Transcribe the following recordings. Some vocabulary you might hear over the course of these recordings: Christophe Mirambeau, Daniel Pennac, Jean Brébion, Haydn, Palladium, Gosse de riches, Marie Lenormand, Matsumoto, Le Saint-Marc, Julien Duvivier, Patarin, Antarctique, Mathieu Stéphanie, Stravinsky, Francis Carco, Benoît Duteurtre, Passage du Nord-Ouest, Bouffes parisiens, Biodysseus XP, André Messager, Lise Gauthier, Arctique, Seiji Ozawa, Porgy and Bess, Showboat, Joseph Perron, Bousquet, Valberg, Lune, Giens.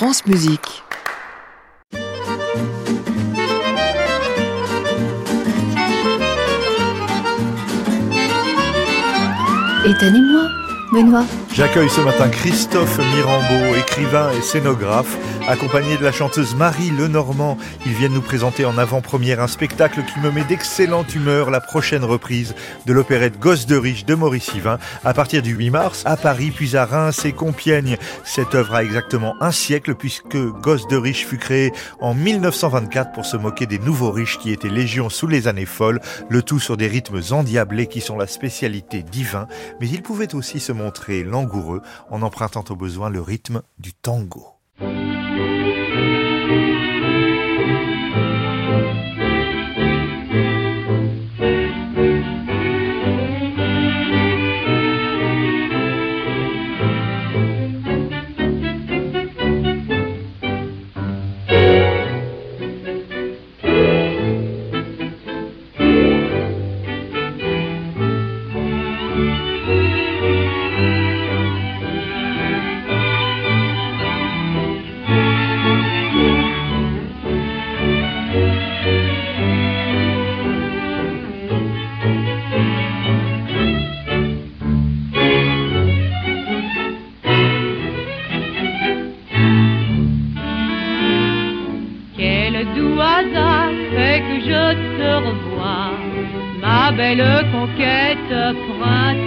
France Musique. Étonnez-moi, Benoît. J'accueille ce matin Christophe Mirambeau, écrivain et scénographe, accompagné de la chanteuse Marie Lenormand. Ils viennent nous présenter en avant-première un spectacle qui me met d'excellente humeur, la prochaine reprise de l'opérette Gosse de riches de Maurice Yvain, à partir du 8 mars, à Paris, puis à Reims et Compiègne. Cette œuvre a exactement un siècle, puisque Gosse de riches fut créée en 1924 pour se moquer des nouveaux riches qui étaient légion sous les années folles, le tout sur des rythmes endiablés qui sont la spécialité d'Yvain, mais il pouvait aussi se montrer langoureux en empruntant au besoin le rythme du tango. Belle conquête printanière,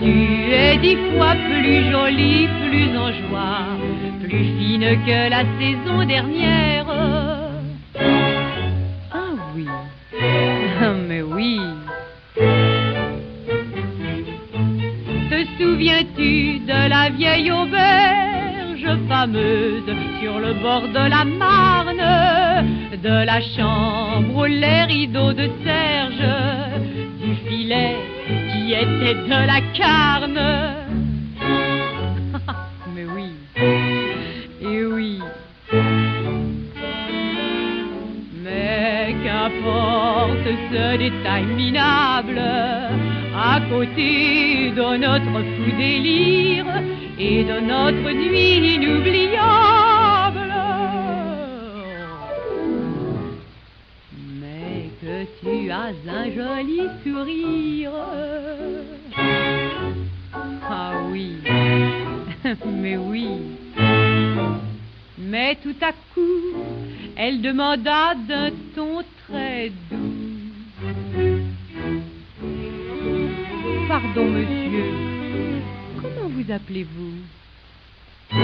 tu es 10 fois plus jolie, plus en joie, plus fine que la saison dernière. Ah oui, mais oui. Te souviens-tu de la vieille auberge fameuse sur le bord de la Marne? De la chambre, les rideaux de serge, du filet qui était de la carne. Mais oui, et oui. Mais qu'importe ce détail minable, à côté de notre fou délire et de notre nuit inoubliable. Tu as un joli sourire. Ah oui, mais oui. Mais tout à coup, elle demanda d'un ton très doux: pardon, monsieur, comment vous appelez-vous ?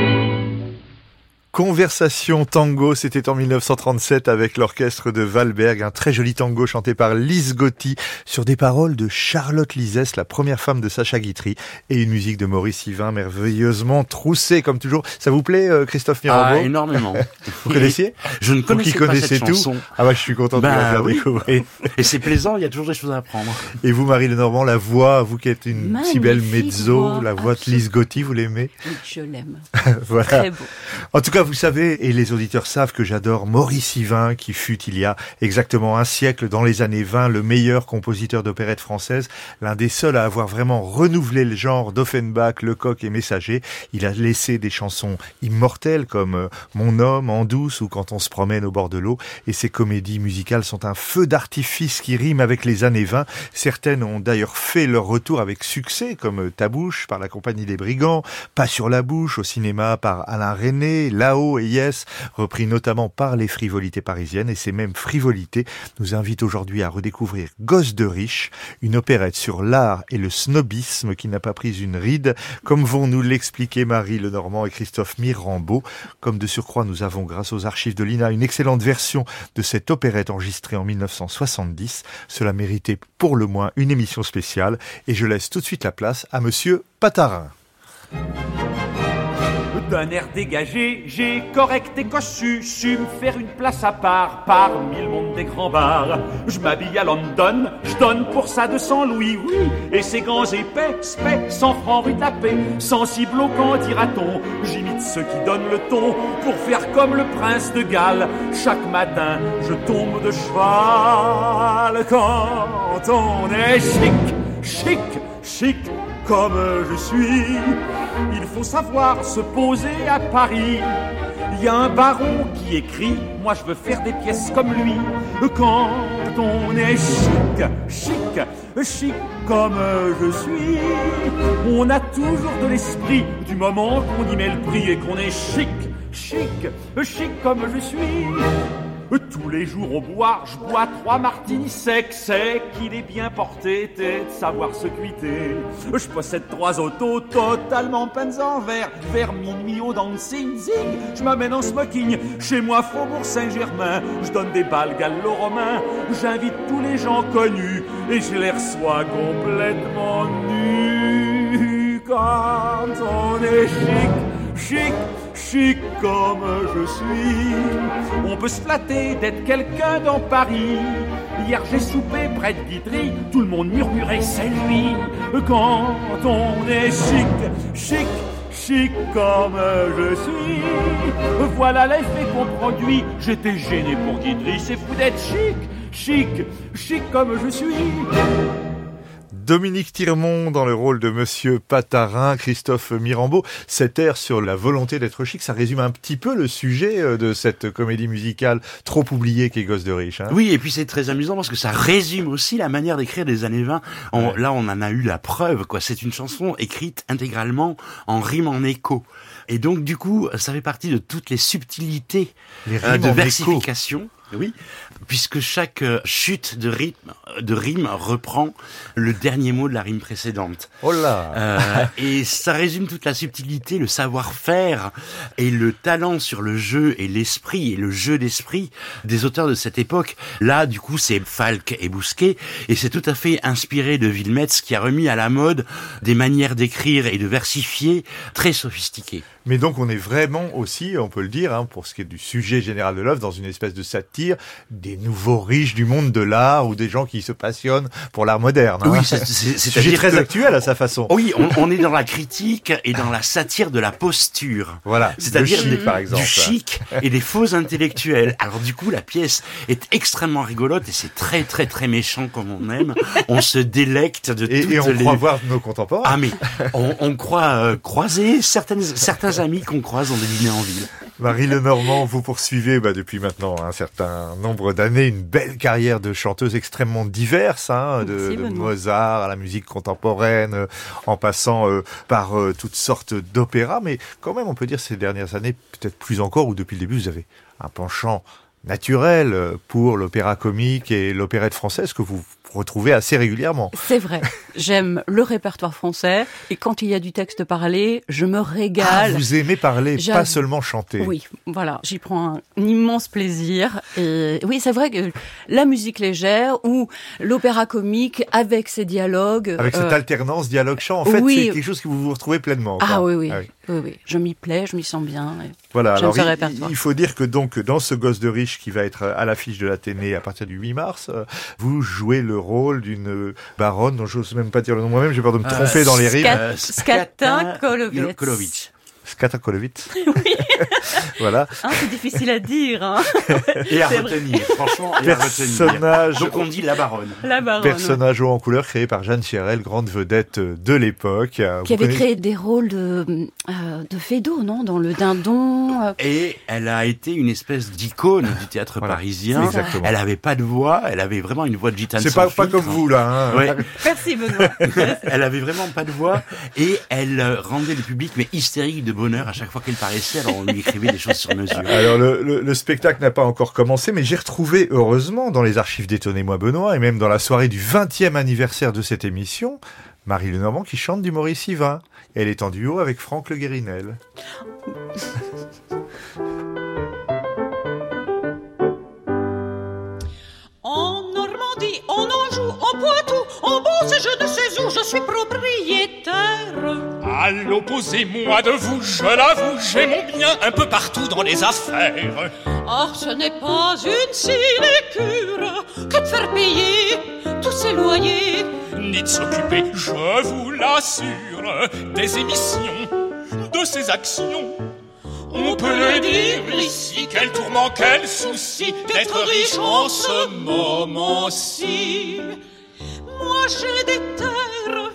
Conversation tango, c'était en 1937 avec l'orchestre de Valberg, un très joli tango chanté par Lise Gauthier sur des paroles de Charlotte Lysès, la première femme de Sacha Guitry, et une musique de Maurice Yvain merveilleusement troussée comme toujours. Ça vous plaît, Christophe Mirambeau ? Ah, énormément. Vous connaissiez ? Je ne connaissais pas cette chanson. Ah ouais, je suis content de la faire découvrir. Et c'est plaisant, il y a toujours des choses à apprendre. Et vous, Marie Lenormand, la voix, vous qui êtes une magnifique si belle mezzo, voix, la voix de Lise Gauthier, vous l'aimez ? Oui, je l'aime. Voilà. Très beau. En tout cas, vous savez, et les auditeurs savent que j'adore Maurice Yvain, qui fut il y a exactement un siècle, dans les années 20, le meilleur compositeur d'opérette française, l'un des seuls à avoir vraiment renouvelé le genre d'Offenbach, Lecoq et Messager. Il a laissé des chansons immortelles comme Mon homme, En douce ou Quand on se promène au bord de l'eau. Et ses comédies musicales sont un feu d'artifice qui rime avec les années 20. Certaines ont d'ailleurs fait leur retour avec succès, comme Tabouche par la Compagnie des Brigands, Pas sur la bouche au cinéma par Alain Resnais, Là-haut et Yes, repris notamment par les frivolités parisiennes. Et ces mêmes frivolités nous invitent aujourd'hui à redécouvrir Gosse de riches, une opérette sur l'art et le snobisme qui n'a pas pris une ride, comme vont nous l'expliquer Marie Lenormand et Christophe Mirambeau. Comme de surcroît, nous avons, grâce aux archives de l'INA, une excellente version de cette opérette enregistrée en 1970. Cela méritait pour le moins une émission spéciale, et je laisse tout de suite la place à monsieur Patarin. D'un air dégagé, j'ai correct et cossu, su me faire une place à part parmi le monde des grands bars. Je m'habille à London, je donne pour ça 200 louis, oui, et ces gants épais, spec, 100 francs rue tapée, sensible au camp, dira-t-on. J'imite ceux qui donnent le ton pour faire comme le prince de Galles. Chaque matin, je tombe de cheval quand on est chic, chic, chic comme je suis. il faut savoir se poser à Paris. Il y a un baron qui écrit, moi je veux faire des pièces comme lui. Quand on est chic, chic, chic comme je suis, on a toujours de l'esprit du moment qu'on y met le prix et qu'on est chic, chic, chic comme je suis. Tous les jours au boire, je bois 3 martinis secs. C'est qu'il est bien porté, t'es de savoir se cuiter. Je possède 3 autos totalement peintes en vert. Vers minuit au dancing, zing, je m'amène en smoking. Chez moi, Faubourg Saint-Germain, je donne des balles gallo-romains. J'invite tous les gens connus et je les reçois complètement nus. Quand on est chic, chic, chic comme je suis, on peut se flatter d'être quelqu'un dans Paris. Hier j'ai soupé près de Guitry, tout le monde murmurait c'est lui. Quand on est chic, chic, chic comme je suis, voilà l'effet qu'on produit. J'étais gêné pour Guitry, c'est fou d'être chic, chic, chic comme je suis. Dominique Tirmont dans le rôle de Monsieur Patarin, Christophe Mirambeau. Cet air sur la volonté d'être chic, ça résume un petit peu le sujet de cette comédie musicale trop oubliée qu'est Gosse de riches. Hein. Oui, et puis c'est très amusant parce que ça résume aussi la manière d'écrire des années 20. Là, on en a eu la preuve, quoi. C'est une chanson écrite intégralement en rime en écho. Et donc, du coup, ça fait partie de toutes les subtilités de versification. Écho. Oui, puisque chaque chute de rime reprend le dernier mot de la rime précédente. Oh là et ça résume toute la subtilité, le savoir-faire et le talent sur le jeu et l'esprit et le jeu d'esprit des auteurs de cette époque. Là, du coup, c'est Falck et Bousquet et c'est tout à fait inspiré de Willemetz qui a remis à la mode des manières d'écrire et de versifier très sophistiquées. Mais donc on est vraiment aussi, on peut le dire, hein, pour ce qui est du sujet général de l'œuvre, dans une espèce de satire des nouveaux riches du monde de l'art ou des gens qui se passionnent pour l'art moderne. Hein. Oui, c'est sujet très actuel à sa façon. Oui, on est dans la critique et dans la satire de la posture. Voilà, c'est-à-dire du chic et des faux intellectuels. Alors du coup, la pièce est extrêmement rigolote et c'est très très très méchant comme on aime. On se délecte de toutes et on croit voir nos contemporains. Ah mais on croit croiser certains amis qu'on croise dans des dîners en ville. Marie Lenormand, vous poursuivez depuis maintenant un certain nombre d'années une belle carrière de chanteuse extrêmement diverse, hein, de Mozart à la musique contemporaine, en passant par toutes sortes d'opéras, mais quand même on peut dire ces dernières années, peut-être plus encore, ou depuis le début, vous avez un penchant naturel pour l'opéra comique et l'opérette française que vous retrouver assez régulièrement. C'est vrai. J'aime le répertoire français et quand il y a du texte parlé, je me régale. Ah, vous aimez parler, pas seulement chanter. Oui, voilà. J'y prends un immense plaisir. Et oui, c'est vrai que la musique légère ou l'opéra comique avec ses dialogues. Avec cette alternance dialogue-chant, en fait, oui, c'est quelque chose que vous vous retrouvez pleinement. Ah oui, oui. Ah oui. Oui, oui, je m'y plais, je m'y sens bien. Voilà, alors il faut dire que donc dans ce Gosse de riches qui va être à l'affiche de l'Athénée à partir du 8 mars, vous jouez le rôle d'une baronne dont je n'ose même pas dire le nom moi-même, j'ai peur de me tromper dans les rimes. Skatinkolowitz. Skatinkolowitz. Oui. Voilà. Ah, c'est difficile à dire. Hein. Et à retenir. Franchement, personnage. Donc on dit la baronne. La baronne. Personnage haut en couleur créé par Jeanne Chérel, grande vedette de l'époque. Créé des rôles de Feydeau, non ? Dans le Dindon. Et elle a été une espèce d'icône du théâtre parisien. Exactement. Elle n'avait pas de voix. Elle avait vraiment une voix de gitane. C'est pas comme vous, là. Hein. Ouais. Merci, Benoît. Elle avait vraiment pas de voix. Et elle rendait le public, mais hystérique de bonheur à chaque fois qu'elle paraissait. Alors on lui écrivait des choses sur mesure. Alors le spectacle n'a pas encore commencé, mais j'ai retrouvé heureusement dans les archives d'Étonnez-moi Benoît et même dans la soirée du 20e anniversaire de cette émission, Marie Lenormand qui chante du Maurice Yvain. Elle est en duo avec Franck Leguérinel. En Normandie, on en joue, en Poitou, en Beauce, je ne sais où, je suis propriétaire. À l'opposé, moi de vous, je l'avoue, j'ai mon bien un peu partout dans les affaires. Or, ce n'est pas une sinecure que de faire payer tous ces loyers, ni de s'occuper, je vous l'assure, des émissions, de ces actions. On peut le dire ici, quel tourment, quel souci d'être riche en ce moment-ci. Moi, j'ai des terres,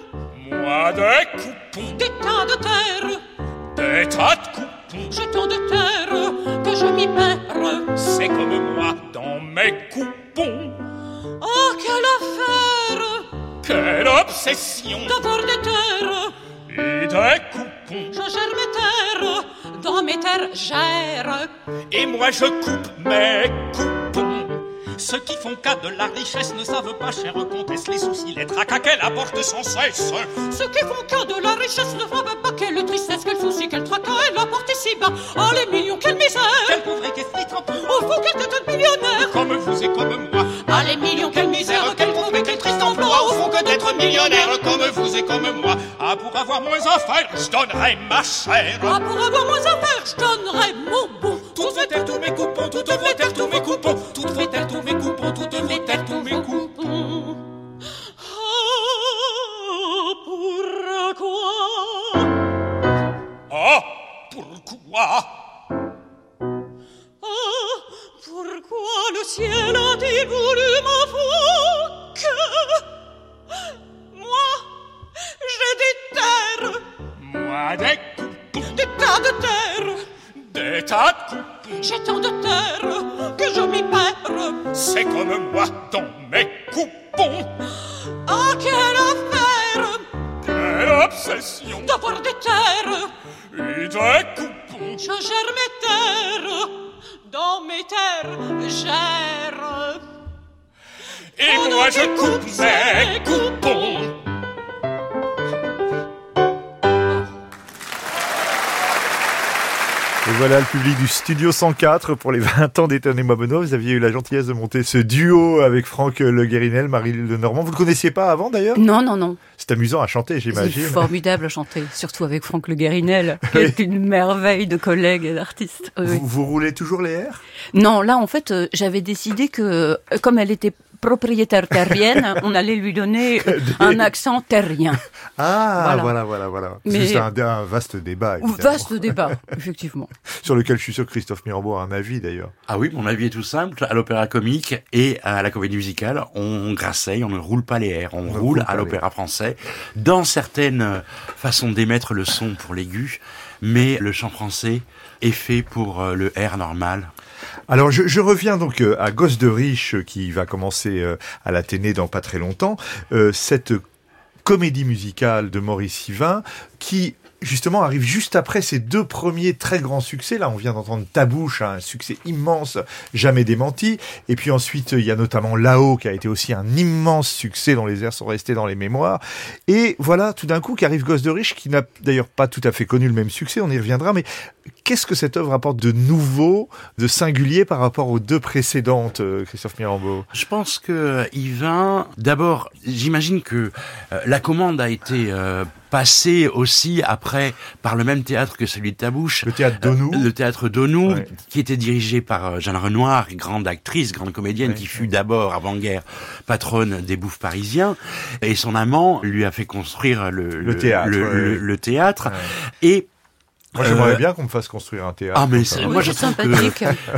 moi, des coupes. pour des tas de terre, des tas de coups pour jetons de terre, que je m'y perds. C'est comme moi dans mes coupons. Oh, quelle affaire! Quelle obsession d'avoir des terres et des coupons. Je gère mes terres, dans mes terres gère. Et moi je coupe mes coupons. Ceux qui font cas de la richesse ne savent pas, chère comtesse, les soucis, les tracas qu'elle apporte sans cesse. Ceux qui font cas de la richesse ne savent pas quelle tristesse, quel souci, quel tracas elle apporte ici bas. Oh les millions, quelle misère! Quelle pauvreté frites en peu. Oh vous, quelle tête de millionnaire! Comme vous et comme moi. Ah les millions, quelle misère, quelle pauvreté, quel triste emploi. Au fond que d'être millionnaire, comme vous et comme moi. Ah pour avoir moins à faire, je donnerai ma chère. Ah pour avoir moins à faire, je donnerai mon bon. Toutes vos terres, tous mes coupons, toutes vos terres, tous mes coupons, toutes vos terres, tous mes coupons, toutes vos terres, tous mes coupons. Ah, pourquoi? Ah, pourquoi? Ah, pourquoi le ciel a-t-il voulu ma faute que moi, j'ai des terres. Moi, des coupons. Des tas de terres. Des tas de coupons. J'ai tant de terre que je m'y perds. C'est comme moi dans mes coupons. Ah, quelle affaire! Quelle obsession d'avoir des terres et des coupons. Je gère mes terres, dans mes terres gère. Et oh, moi je coupe mes coupons. Et voilà le public du Studio 104 pour les 20 ans d'Étonnez-moi Benoît. Vous aviez eu la gentillesse de monter ce duo avec Franck Leguérinel, Marie Lenormand. Vous le connaissiez pas avant d'ailleurs? Non. C'est amusant à chanter, j'imagine. C'est formidable à chanter, surtout avec Franck Leguérinel, qui est une merveille de collègue et d'artiste. Oui. Vous roulez toujours les airs? Non, là en fait, j'avais décidé que, comme elle était propriétaire terrienne, on allait lui donner un accent terrien. Ah, voilà. Mais c'est un vaste débat. Évidemment. Vaste débat, effectivement. Sur lequel je suis sûr que Christophe Mirambeau a un avis, d'ailleurs. Ah oui, mon avis est tout simple. À l'opéra comique et à la comédie musicale, on graceille, on ne roule pas les airs. On roule à l'opéra français, dans certaines façons d'émettre le son pour l'aigu, mais le chant français est fait pour le air normal. Alors je reviens donc à Gosse de riches qui va commencer à l'Athénée dans pas très longtemps, cette comédie musicale de Maurice Yvain qui justement arrive juste après ces deux premiers très grands succès. Là on vient d'entendre Ta bouche, un succès immense, jamais démenti, et puis ensuite il y a notamment Là-haut qui a été aussi un immense succès dont les airs sont restés dans les mémoires, et voilà tout d'un coup qu'arrive Gosse de riches qui n'a d'ailleurs pas tout à fait connu le même succès, on y reviendra, mais qu'est-ce que cette œuvre apporte de nouveau, de singulier par rapport aux deux précédentes, Christophe Mirambeau? Je pense que Yvain, d'abord j'imagine que la commande a été passé aussi après par le même théâtre que celui de Ta bouche, le théâtre d'Onou, ouais. Qui était dirigé par Jeanne Renoir, grande actrice, grande comédienne, ouais, qui fut d'abord avant-guerre patronne des Bouffes parisiens, et son amant lui a fait construire le théâtre, ouais. Et moi, j'aimerais bien qu'on me fasse construire un théâtre. Ah, mais c'est, moi, je trouve que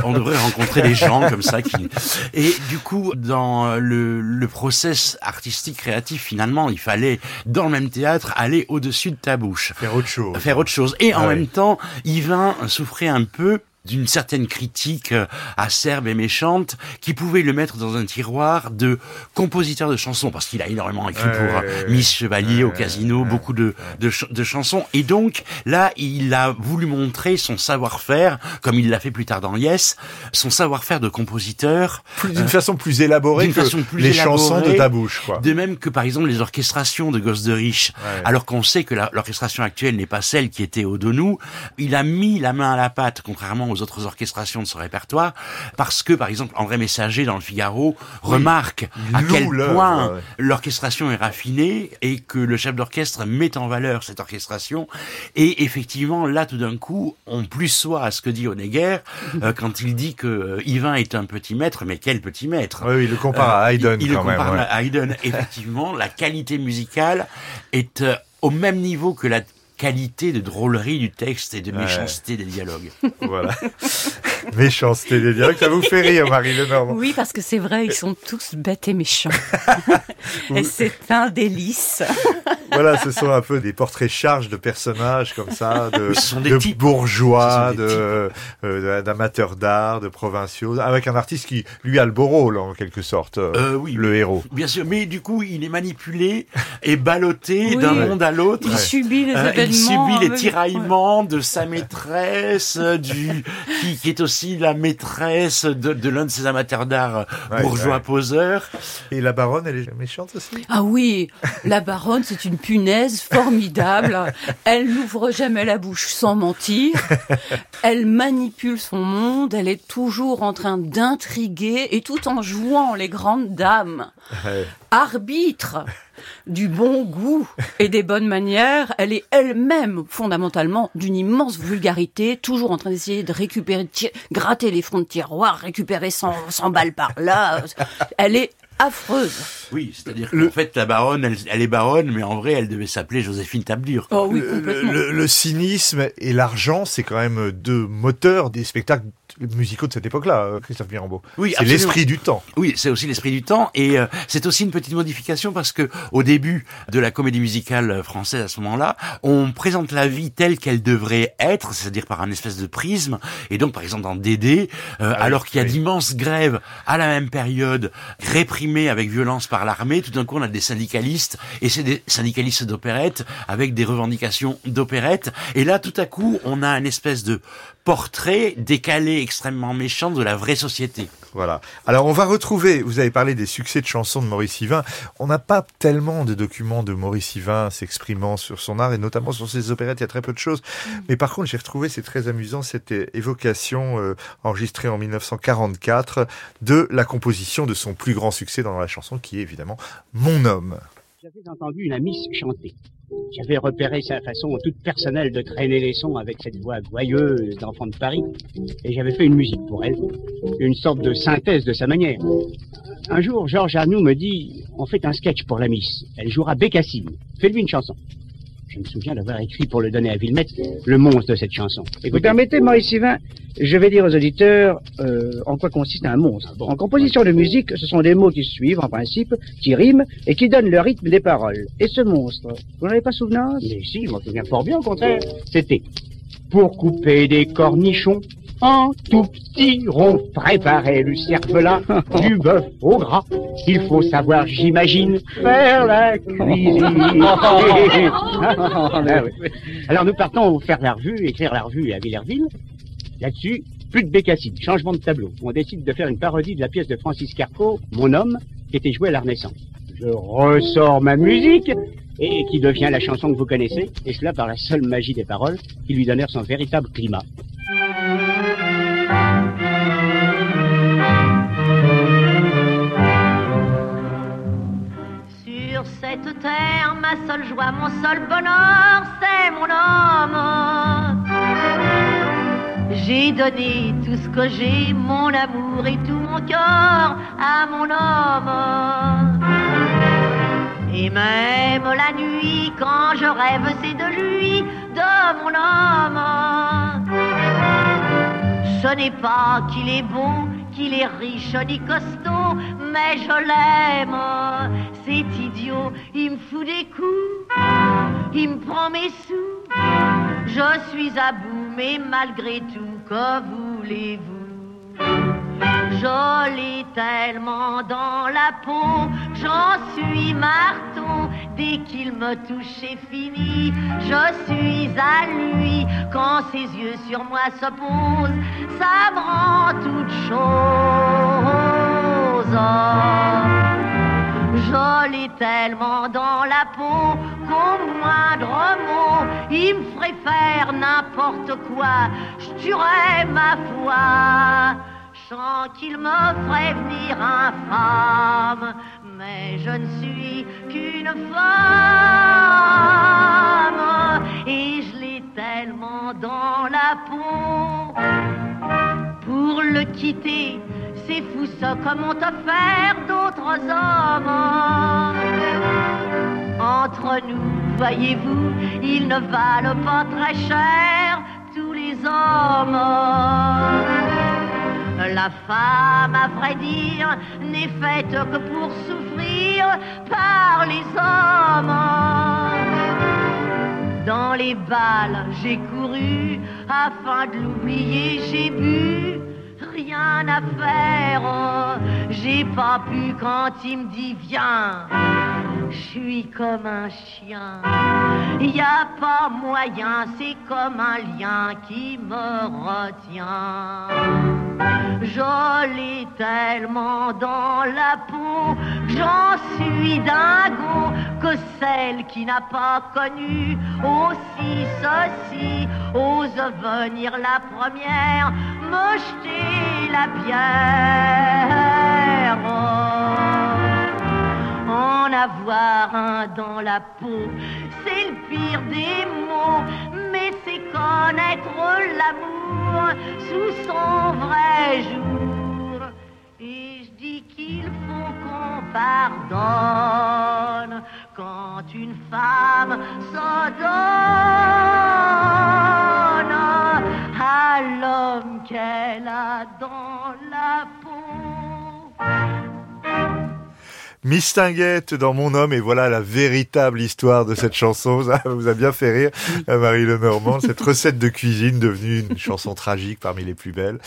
on devrait rencontrer des gens comme ça qui, et du coup, dans le process artistique créatif, finalement, il fallait, dans le même théâtre, aller au-dessus de Ta bouche. Faire autre chose. Et en même temps, Yvain souffrait un peu d'une certaine critique acerbe et méchante qui pouvait le mettre dans un tiroir de compositeur de chansons, parce qu'il a énormément écrit pour Miss Chevalier au Casino, beaucoup de chansons, et donc là il a voulu montrer son savoir-faire, comme il l'a fait plus tard dans Yes, son savoir-faire de compositeur d'une façon plus élaborée que les chansons de Ta bouche, quoi. De même que par exemple les orchestrations de Gosse de riches, alors qu'on sait que l'orchestration actuelle n'est pas celle qui était au Donou, il a mis la main à la pâte, contrairement aux autres orchestrations de ce répertoire, parce que, par exemple, André Messager, dans Le Figaro, remarque à quel point l'orchestration est raffinée et que le chef d'orchestre met en valeur cette orchestration. Et effectivement, là, tout d'un coup, on plus soit à ce que dit Honegger quand il dit que Yvain est un petit maître, mais quel petit maître? Oui, il le compare à Haydn quand même. Effectivement, la qualité musicale est au même niveau que la qualité de drôlerie du texte et de méchanceté des dialogues. Voilà. Méchanceté des dialogues, ça vous fait rire, Marie Lenormand. Oui, parce que c'est vrai, ils sont tous bêtes et méchants. Et c'est un délice. Voilà, ce sont un peu des portraits charges de personnages comme ça, de bourgeois, d'amateurs d'art, de provinciaux, avec un artiste qui, lui, a le beau rôle, en quelque sorte, le héros. Bien sûr, mais du coup, il est manipulé et ballotté d'un monde à l'autre. Il subit les événements. Il subit les tiraillements de sa maîtresse, qui est aussi la maîtresse de l'un de ses amateurs d'art bourgeois poseurs. Et la baronne, elle est méchante aussi ? Ah oui, la baronne, c'est une punaise formidable. Elle n'ouvre jamais la bouche sans mentir. Elle manipule son monde. Elle est toujours en train d'intriguer et tout en jouant les grandes dames. Ouais. Arbitre du bon goût et des bonnes manières, elle est elle-même fondamentalement d'une immense vulgarité, toujours en train d'essayer de récupérer, gratter les fonds de tiroir, récupérer 100 balles par là. Elle est affreuse. Oui, c'est-à-dire qu'en fait, la baronne, elle est baronne, mais en vrai, elle devait s'appeler Joséphine Tablure. Oh oui, complètement. Le cynisme et l'argent, c'est quand même deux moteurs des spectacles musicaux de cette époque-là, Christophe Mirambeau. Oui, c'est absolument. L'esprit du temps. Oui, c'est aussi l'esprit du temps, et c'est aussi une petite modification parce que au début de la comédie musicale française à ce moment-là, on présente la vie telle qu'elle devrait être, c'est-à-dire par un espèce de prisme. Et donc, par exemple, dans Dédé, alors qu'il y a d'immenses grèves à la même période, réprimées avec violence par l'armée, tout d'un coup, on a des syndicalistes, et c'est des syndicalistes d'opérette avec des revendications d'opérette. Et là, tout à coup, on a une espèce de portrait décalé, extrêmement méchant de la vraie société. Voilà. Alors, on va retrouver, vous avez parlé des succès de chansons de Maurice Yvain. On n'a pas tellement de documents de Maurice Yvain s'exprimant sur son art et notamment sur ses opérettes. Il y a très peu de choses. Mais par contre, j'ai retrouvé, c'est très amusant, cette évocation enregistrée en 1944 de la composition de son plus grand succès dans la chanson qui est évidemment Mon homme. J'avais entendu une amie chanter. J'avais repéré sa façon toute personnelle de traîner les sons avec cette voix gouailleuse d'enfant de Paris, et j'avais fait une musique pour elle, une sorte de synthèse de sa manière. Un jour, Georges Arnoux me dit « On fait un sketch pour la Miss, elle jouera Bécassine, fais-lui une chanson ». Je me souviens d'avoir écrit pour le donner à Willemetz le monstre de cette chanson. Écoutez, vous permettez, Maurice Yvain, je vais dire aux auditeurs en quoi consiste un monstre. Bon. En composition de musique, ce sont des mots qui se suivent, en principe, qui riment et qui donnent le rythme des paroles. Et ce monstre, vous n'en avez pas souvenance ? Mais si, je m'en souviens fort bien, au contraire. C'était pour couper des cornichons en tout petit rond, préparer le cervelas, du bœuf au gras. Il faut savoir, j'imagine, faire la cuisine. Alors nous partons faire la revue, écrire la revue à Villerville. Là-dessus, plus de Bécassine, changement de tableau. On décide de faire une parodie de la pièce de Francis Carco, Mon homme, qui était jouée à la Renaissance. Je ressors ma musique et qui devient la chanson que vous connaissez, et cela par la seule magie des paroles qui lui donnèrent son véritable climat. Sur cette terre, ma seule joie, mon seul bonheur, c'est mon homme. J'ai donné tout ce que j'ai, mon amour et tout mon cœur à mon homme. Et même la nuit, quand je rêve, c'est de lui, de mon homme. Ce n'est pas qu'il est bon, qu'il est riche ni costaud, mais je l'aime. C'est idiot, il me fout des coups, il me prend mes sous. Je suis à bout, mais malgré tout, que voulez-vous? Je l'ai tellement dans la peau, j'en suis marteau. Dès qu'il me touche, c'est fini, je suis à lui. Quand ses yeux sur moi se posent, ça me rend toute chose. Je l'ai tellement dans la peau qu'au moindre mot, il me ferait faire n'importe quoi. Je tuerais ma foi, chant qu'il me ferait venir infâme. Mais je ne suis qu'une femme et je l'ai tellement dans la peau. Pour le quitter, c'est fou ça, comment te faire d'autres hommes. Entre nous, voyez-vous, ils ne valent pas très cher, tous les hommes. La femme, à vrai dire, n'est faite que pour souffrir par les hommes. Dans les balles, j'ai couru, afin de l'oublier, j'ai bu. Rien à faire, j'ai pas pu quand il me dit viens. Je suis comme un chien, y a pas moyen, c'est comme un lien qui me retient. Je l'ai tellement dans la peau, j'en suis dingo, que celle qui n'a pas connu aussi ceci ose venir la première me jeter la pierre. En avoir un dans la peau, c'est le pire des mots, mais c'est connaître l'amour sous son vrai jour. Et je dis qu'il faut qu'on pardonne quand une femme se donne à l'homme qu'elle a dans la peau. Miss Tinguette dans Mon Homme, et voilà la véritable histoire de cette chanson. Ça vous a bien fait rire, Marie Lenormand, cette recette de cuisine devenue une chanson tragique parmi les plus belles.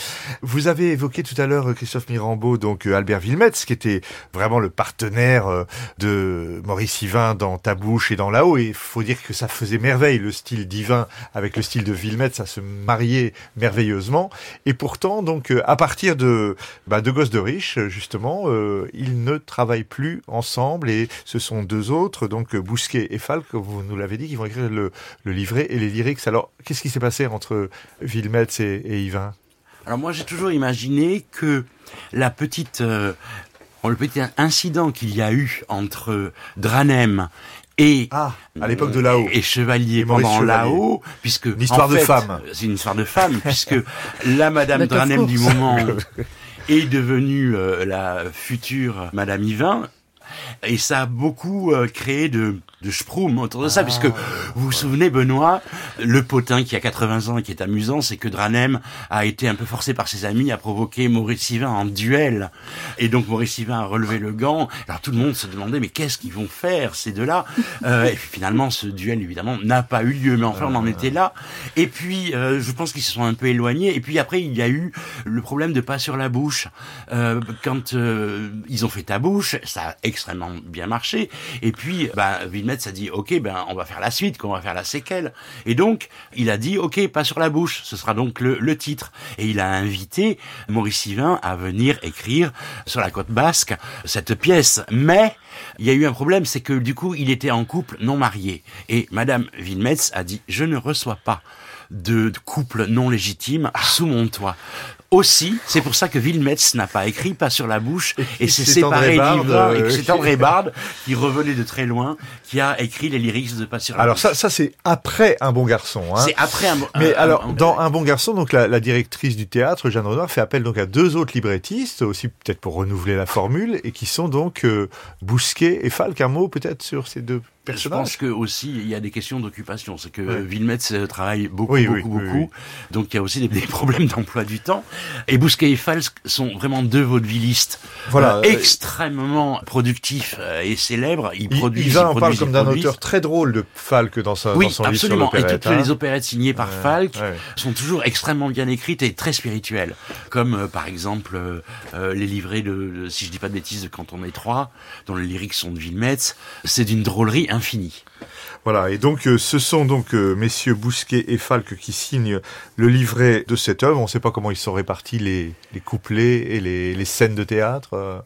Vous avez évoqué tout à l'heure, Christophe Mirambeau, donc Albert Willemetz, qui était vraiment le partenaire de Maurice Yvain dans Ta bouche et dans là-haut. Et il faut dire que ça faisait merveille, le style d'Yvain avec le style de Willemetz, ça se mariait merveilleusement. Et pourtant, donc, à partir de Gosse de riches, justement, ils ne travaillent plus ensemble, et ce sont deux autres, donc Bousquet et Falck, vous nous l'avez dit, qui vont écrire le livret et les lyrics. Alors, qu'est-ce qui s'est passé entre Willemetz et Yvain? Alors moi, j'ai toujours imaginé que le petit incident qu'il y a eu entre Dranem et à l'époque de là-haut et Chevalier, et pendant là-haut, puisque c'est une histoire de femme, puisque la Madame Dranem du moment est devenue la future Madame Yvain, et ça a beaucoup créé de schproum autour de ça, puisque vous vous souvenez, Benoît, le potin qui a 80 ans et qui est amusant, c'est que Dranem a été un peu forcé par ses amis à provoquer Maurice Yvain en duel, et donc Maurice Yvain a relevé le gant. Alors tout le monde se demandait, mais qu'est-ce qu'ils vont faire ces deux-là, et puis finalement ce duel évidemment n'a pas eu lieu, mais enfin on en était là. Et puis je pense qu'ils se sont un peu éloignés, et puis après il y a eu le problème de Pas sur la bouche, quand ils ont fait Ta bouche, ça a extrêmement bien marché, et puis Willemetz a dit ok, on va faire la suite, qu'on va faire la séquelle, et donc il a dit ok, Pas sur la bouche, ce sera donc le titre, et il a invité Maurice Yvain à venir écrire sur la côte basque cette pièce. Mais il y a eu un problème, c'est que du coup il était en couple non marié, et Madame Willemetz a dit je ne reçois pas de couple non légitime sous mon toit. Aussi, c'est pour ça que Willemetz n'a pas écrit Pas sur la bouche, et s'est séparé d'Yvain, et c'est André Barde, qui revenait de très loin, qui a écrit les lyrics de Pas sur la bouche. Alors ça c'est après Un bon garçon. Hein. C'est après dans Un bon garçon, donc la directrice du théâtre, Jeanne Renoir, fait appel donc à deux autres librettistes, aussi peut-être pour renouveler la formule, et qui sont donc Bousquet et Falck. Un mot peut-être sur ces deux personnages. Je pense que aussi il y a des questions d'occupation, c'est que Willemetz travaille beaucoup, donc il y a aussi des problèmes d'emploi du temps. Et Bousquet et Falck sont vraiment deux vaudevillistes, extrêmement productifs et célèbres. Ils produisent, on parle comme d'un auteur très drôle de Falck dans son livre sur l'opérette. Oui, absolument. Et toutes les opérettes signées par Falck sont toujours extrêmement bien écrites et très spirituelles. Comme par exemple les livrets de, si je dis pas de bêtises, de Quand on est trois, dont les lyriques sont de Willemetz. C'est d'une drôlerie infinie. Voilà, et donc ce sont donc messieurs Bousquet et Falck qui signent le livret de cette œuvre. On ne sait pas comment ils sont répartis les couplets et les scènes de théâtre.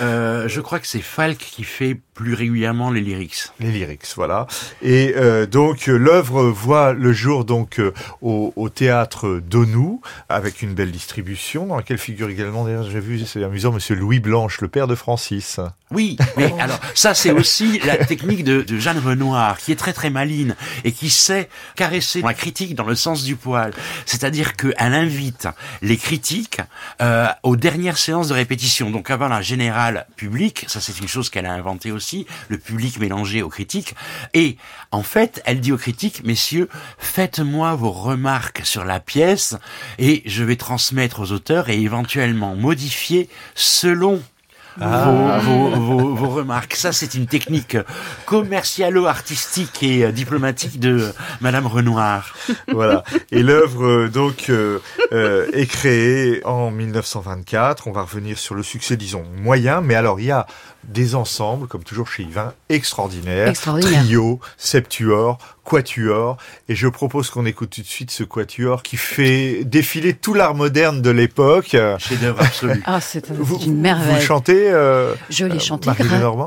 Je crois que c'est Falck qui fait plus régulièrement les lyrics. Les lyrics, voilà. Et donc l'œuvre voit le jour donc au théâtre d'Onou, avec une belle distribution dans laquelle figure également, d'ailleurs j'ai vu, c'est amusant, Monsieur Louis Blanche, le père de Francis. Oui, mais alors ça c'est aussi la technique de Jeanne Renoir, qui est très très maligne et qui sait caresser la critique dans le sens du poil. C'est-à-dire qu'elle invite les critiques aux dernières séances de répétition, donc avant la générale morale publique, ça c'est une chose qu'elle a inventée aussi, le public mélangé aux critiques, et en fait, elle dit aux critiques, messieurs, faites-moi vos remarques sur la pièce, et je vais transmettre aux auteurs et éventuellement modifier selon vos remarques. Ça, c'est une technique commercialo-artistique et diplomatique de Madame Renoir. Voilà. Et l'œuvre, donc, est créée en 1924. On va revenir sur le succès, disons, moyen. Mais alors, il y a des ensembles, comme toujours chez Yvain, extraordinaires. Trio, septuor, quatuor. Et je propose qu'on écoute tout de suite ce quatuor qui fait défiler tout l'art moderne de l'époque. Chef-d'œuvre absolu. Ah, c'est une merveille. Vous chantez je l'ai chanté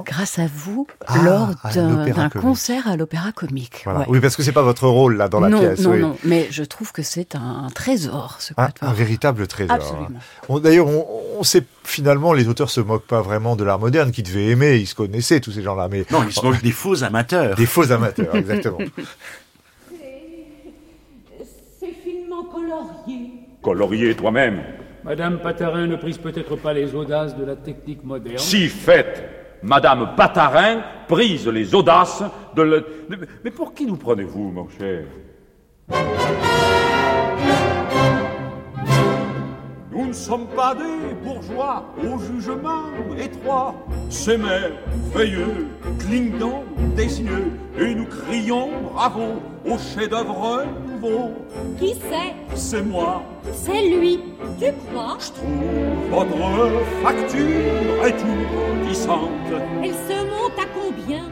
grâce à vous lors d'un concert à l'Opéra Comique. Voilà. Ouais. Oui, parce que c'est pas votre rôle là dans la pièce. Non, oui. Non, mais je trouve que c'est un trésor, ce quatuor. Un véritable trésor. Absolument. D'ailleurs, on sait finalement, les auteurs se moquent pas vraiment de l'art moderne qu'ils devaient aimer. Ils se connaissaient tous ces gens-là, mais non, ils se moquent des faux amateurs. Des faux amateurs, exactement. C'est finement colorié. Colorié toi-même. Madame Patarin ne prise peut-être pas les audaces de la technique moderne. Si fait, Madame Patarin prise les audaces de la... Mais pour qui nous prenez-vous, mon cher ? Nous ne sommes pas des bourgeois au jugement étroit. C'est merveilleux, clignant des yeux, et nous crions bravo au chef-d'œuvre nouveau. Qui c'est ? C'est moi. C'est lui. Tu crois ? Je trouve votre facture étourdissante. Elle se monte à combien ?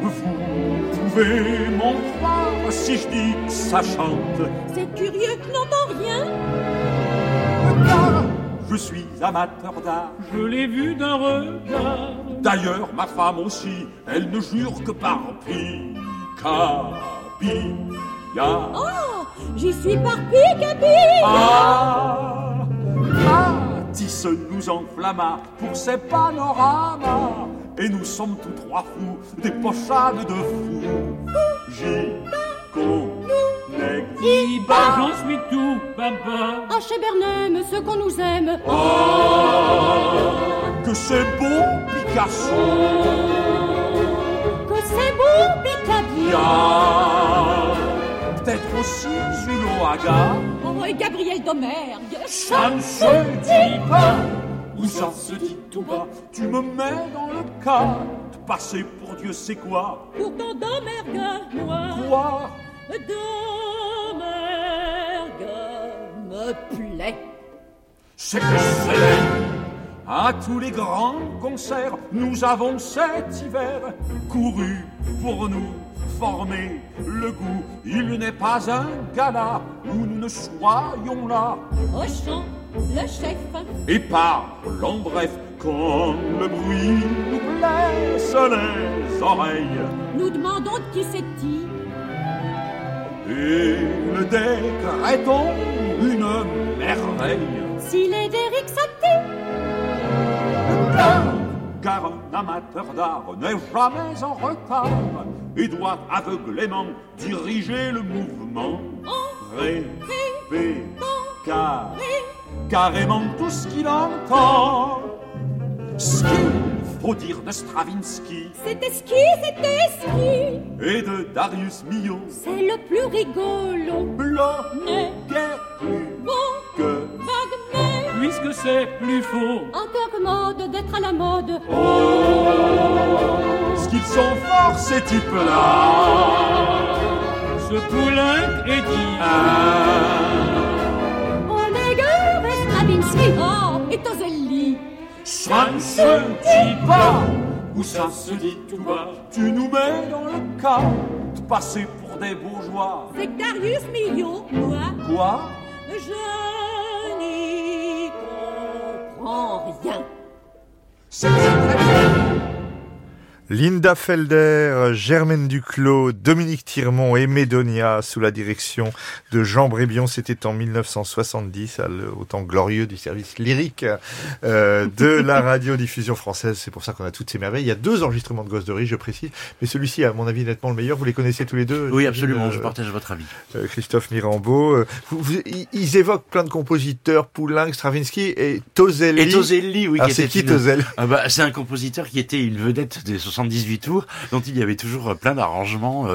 Vous pouvez m'en croire si je dis que ça chante. C'est curieux que n'entend rien. Je suis amateur d'art. Je l'ai vu d'un regard. D'ailleurs, ma femme aussi, elle ne jure que par Picabia. Oh, j'y suis par Picabia. Matisse nous enflamma pour ses panoramas. Et nous sommes tous trois fous, des pochades de fous. Gico. J'en suis tout, papa. Oh, chez Bernheim, ce qu'on nous aime. Oh, que c'est beau, Picasso. Oh, que c'est beau, Picabia. Peut-être aussi Zuloaga. Oh, et Gabriel Domergue. Ça ne se dit pas. Ou ça se dit tout bas. Tu me mets dans le cas. Passer pour Dieu, c'est quoi? Pourtant, Domergue, moi. Quoi? Domergue me plaît. C'est que c'est à tous les grands concerts, nous avons cet hiver couru pour nous former le goût. Il n'est pas un gala où nous ne soyons là. Au chant, le chef. Et parle en bref, quand le bruit nous blesse les oreilles. Nous demandons qui c'est-il. Et le décrétons une merveille. S'il est d'Éric Satie. Car un amateur d'art n'est jamais en retard et doit aveuglément diriger le mouvement. Répéter carrément tout ce qu'il entend. Ce qu'il faut dire de Stravinsky, c'était ski. Et de Darius Milhaud, c'est le plus rigolo. Bloqué plus beau que Wagner, puisque c'est plus faux. Encore commode d'être à la mode. Oh, ce qu'ils sont forts ces types-là. Ce poulain est dit. On égare Stravinsky, et Toselli. Ça ne se dit pas, ou ça se dit tout bas. Tu nous mets dans le cas de passer pour des bourgeois. C'est Darius Milhaud, moi. Quoi ? Je n'y comprends rien. C'est très bien. Linda Felder, Germaine Duclos, Dominique Tirmont et Médonia sous la direction de Jean Brébion. C'était en 1970, au temps glorieux du service lyrique de la radiodiffusion française. C'est pour ça qu'on a toutes ces merveilles. Il y a 2 enregistrements de Gosse de riches, je précise, mais celui-ci, à mon avis, nettement le meilleur. Vous les connaissez tous les 2? Oui, absolument, je partage votre avis. Christophe Mirambeau. Ils évoquent plein de compositeurs, Poulenc, Stravinsky et Toselli. Et Toselli, oui. C'est qui Toselli? C'est un compositeur qui était une vedette des 78 tours, dont il y avait toujours plein d'arrangements,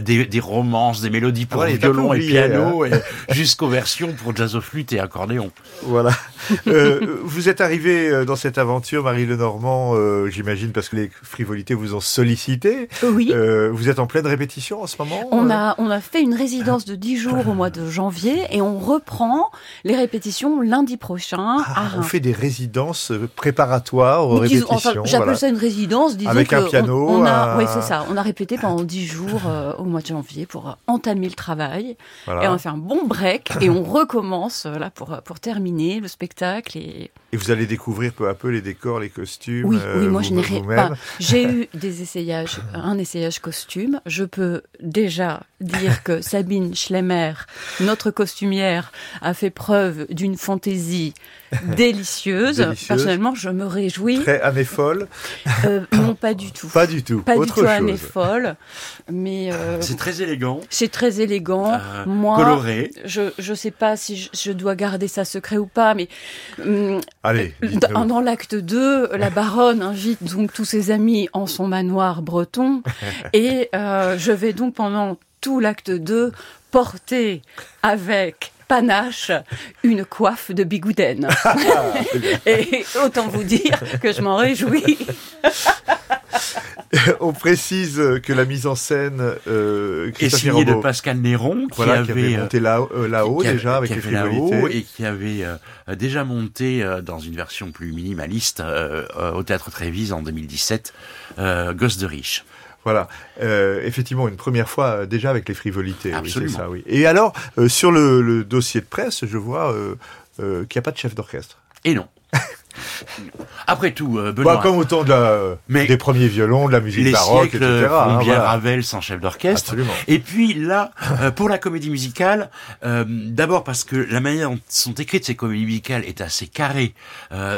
des romances, des mélodies pour violon et piano, jusqu'aux versions pour jazz au flûte et accordéon. Voilà. Vous êtes arrivé dans cette aventure, Marie Lenormand, j'imagine parce que les frivolités vous ont sollicité. Oui. Vous êtes en pleine répétition en ce moment. On a fait une résidence de 10 jours au mois de janvier et on reprend les répétitions lundi prochain. On fait des résidences préparatoires aux répétitions. J'appelle ça une résidence, disons. Avec un piano. Oui, c'est ça. On a répété pendant 10 jours au mois de janvier pour entamer le travail. Voilà. Et on a fait un bon break et on recommence là pour terminer le spectacle. Et vous allez découvrir peu à peu les décors, les costumes. Oui, moi j'ai eu des essayages, un essayage costume. Je peux déjà dire que Sabine Schlemmer, notre costumière, a fait preuve d'une fantaisie délicieuse. Personnellement, je me réjouis. Très année folle. Non, pas du tout. Pas du tout. Pas autre du tout chose. Année folle. Mais c'est très élégant. C'est très élégant. Moi, coloré. Je sais pas si je dois garder ça secret ou pas, mais allez. Dans l'acte 2, la baronne invite donc tous ses amis en son manoir breton, et je vais donc pendant tout l'acte 2 porter avec panache une coiffe de Bigouden. Et autant vous dire que je m'en réjouis. On précise que la mise en scène est signée de Pascal Néron, qui avait monté là-haut déjà avec les frivolités et qui avait déjà monté dans une version plus minimaliste au Théâtre Trévise en 2017, Gosse de riches. Voilà, effectivement, une première fois déjà avec les frivolités. Absolument. Oui, c'est ça, oui. Et alors, sur le dossier de presse, je vois qu'il n'y a pas de chef d'orchestre. Et non. Après tout, Benoît... comme autant des premiers violons, de la musique baroque, etc. Les siècles font bien Ravel sans chef d'orchestre. Absolument. Et puis là, pour la comédie musicale, d'abord parce que la manière dont sont écrites ces comédies musicales est assez carrée,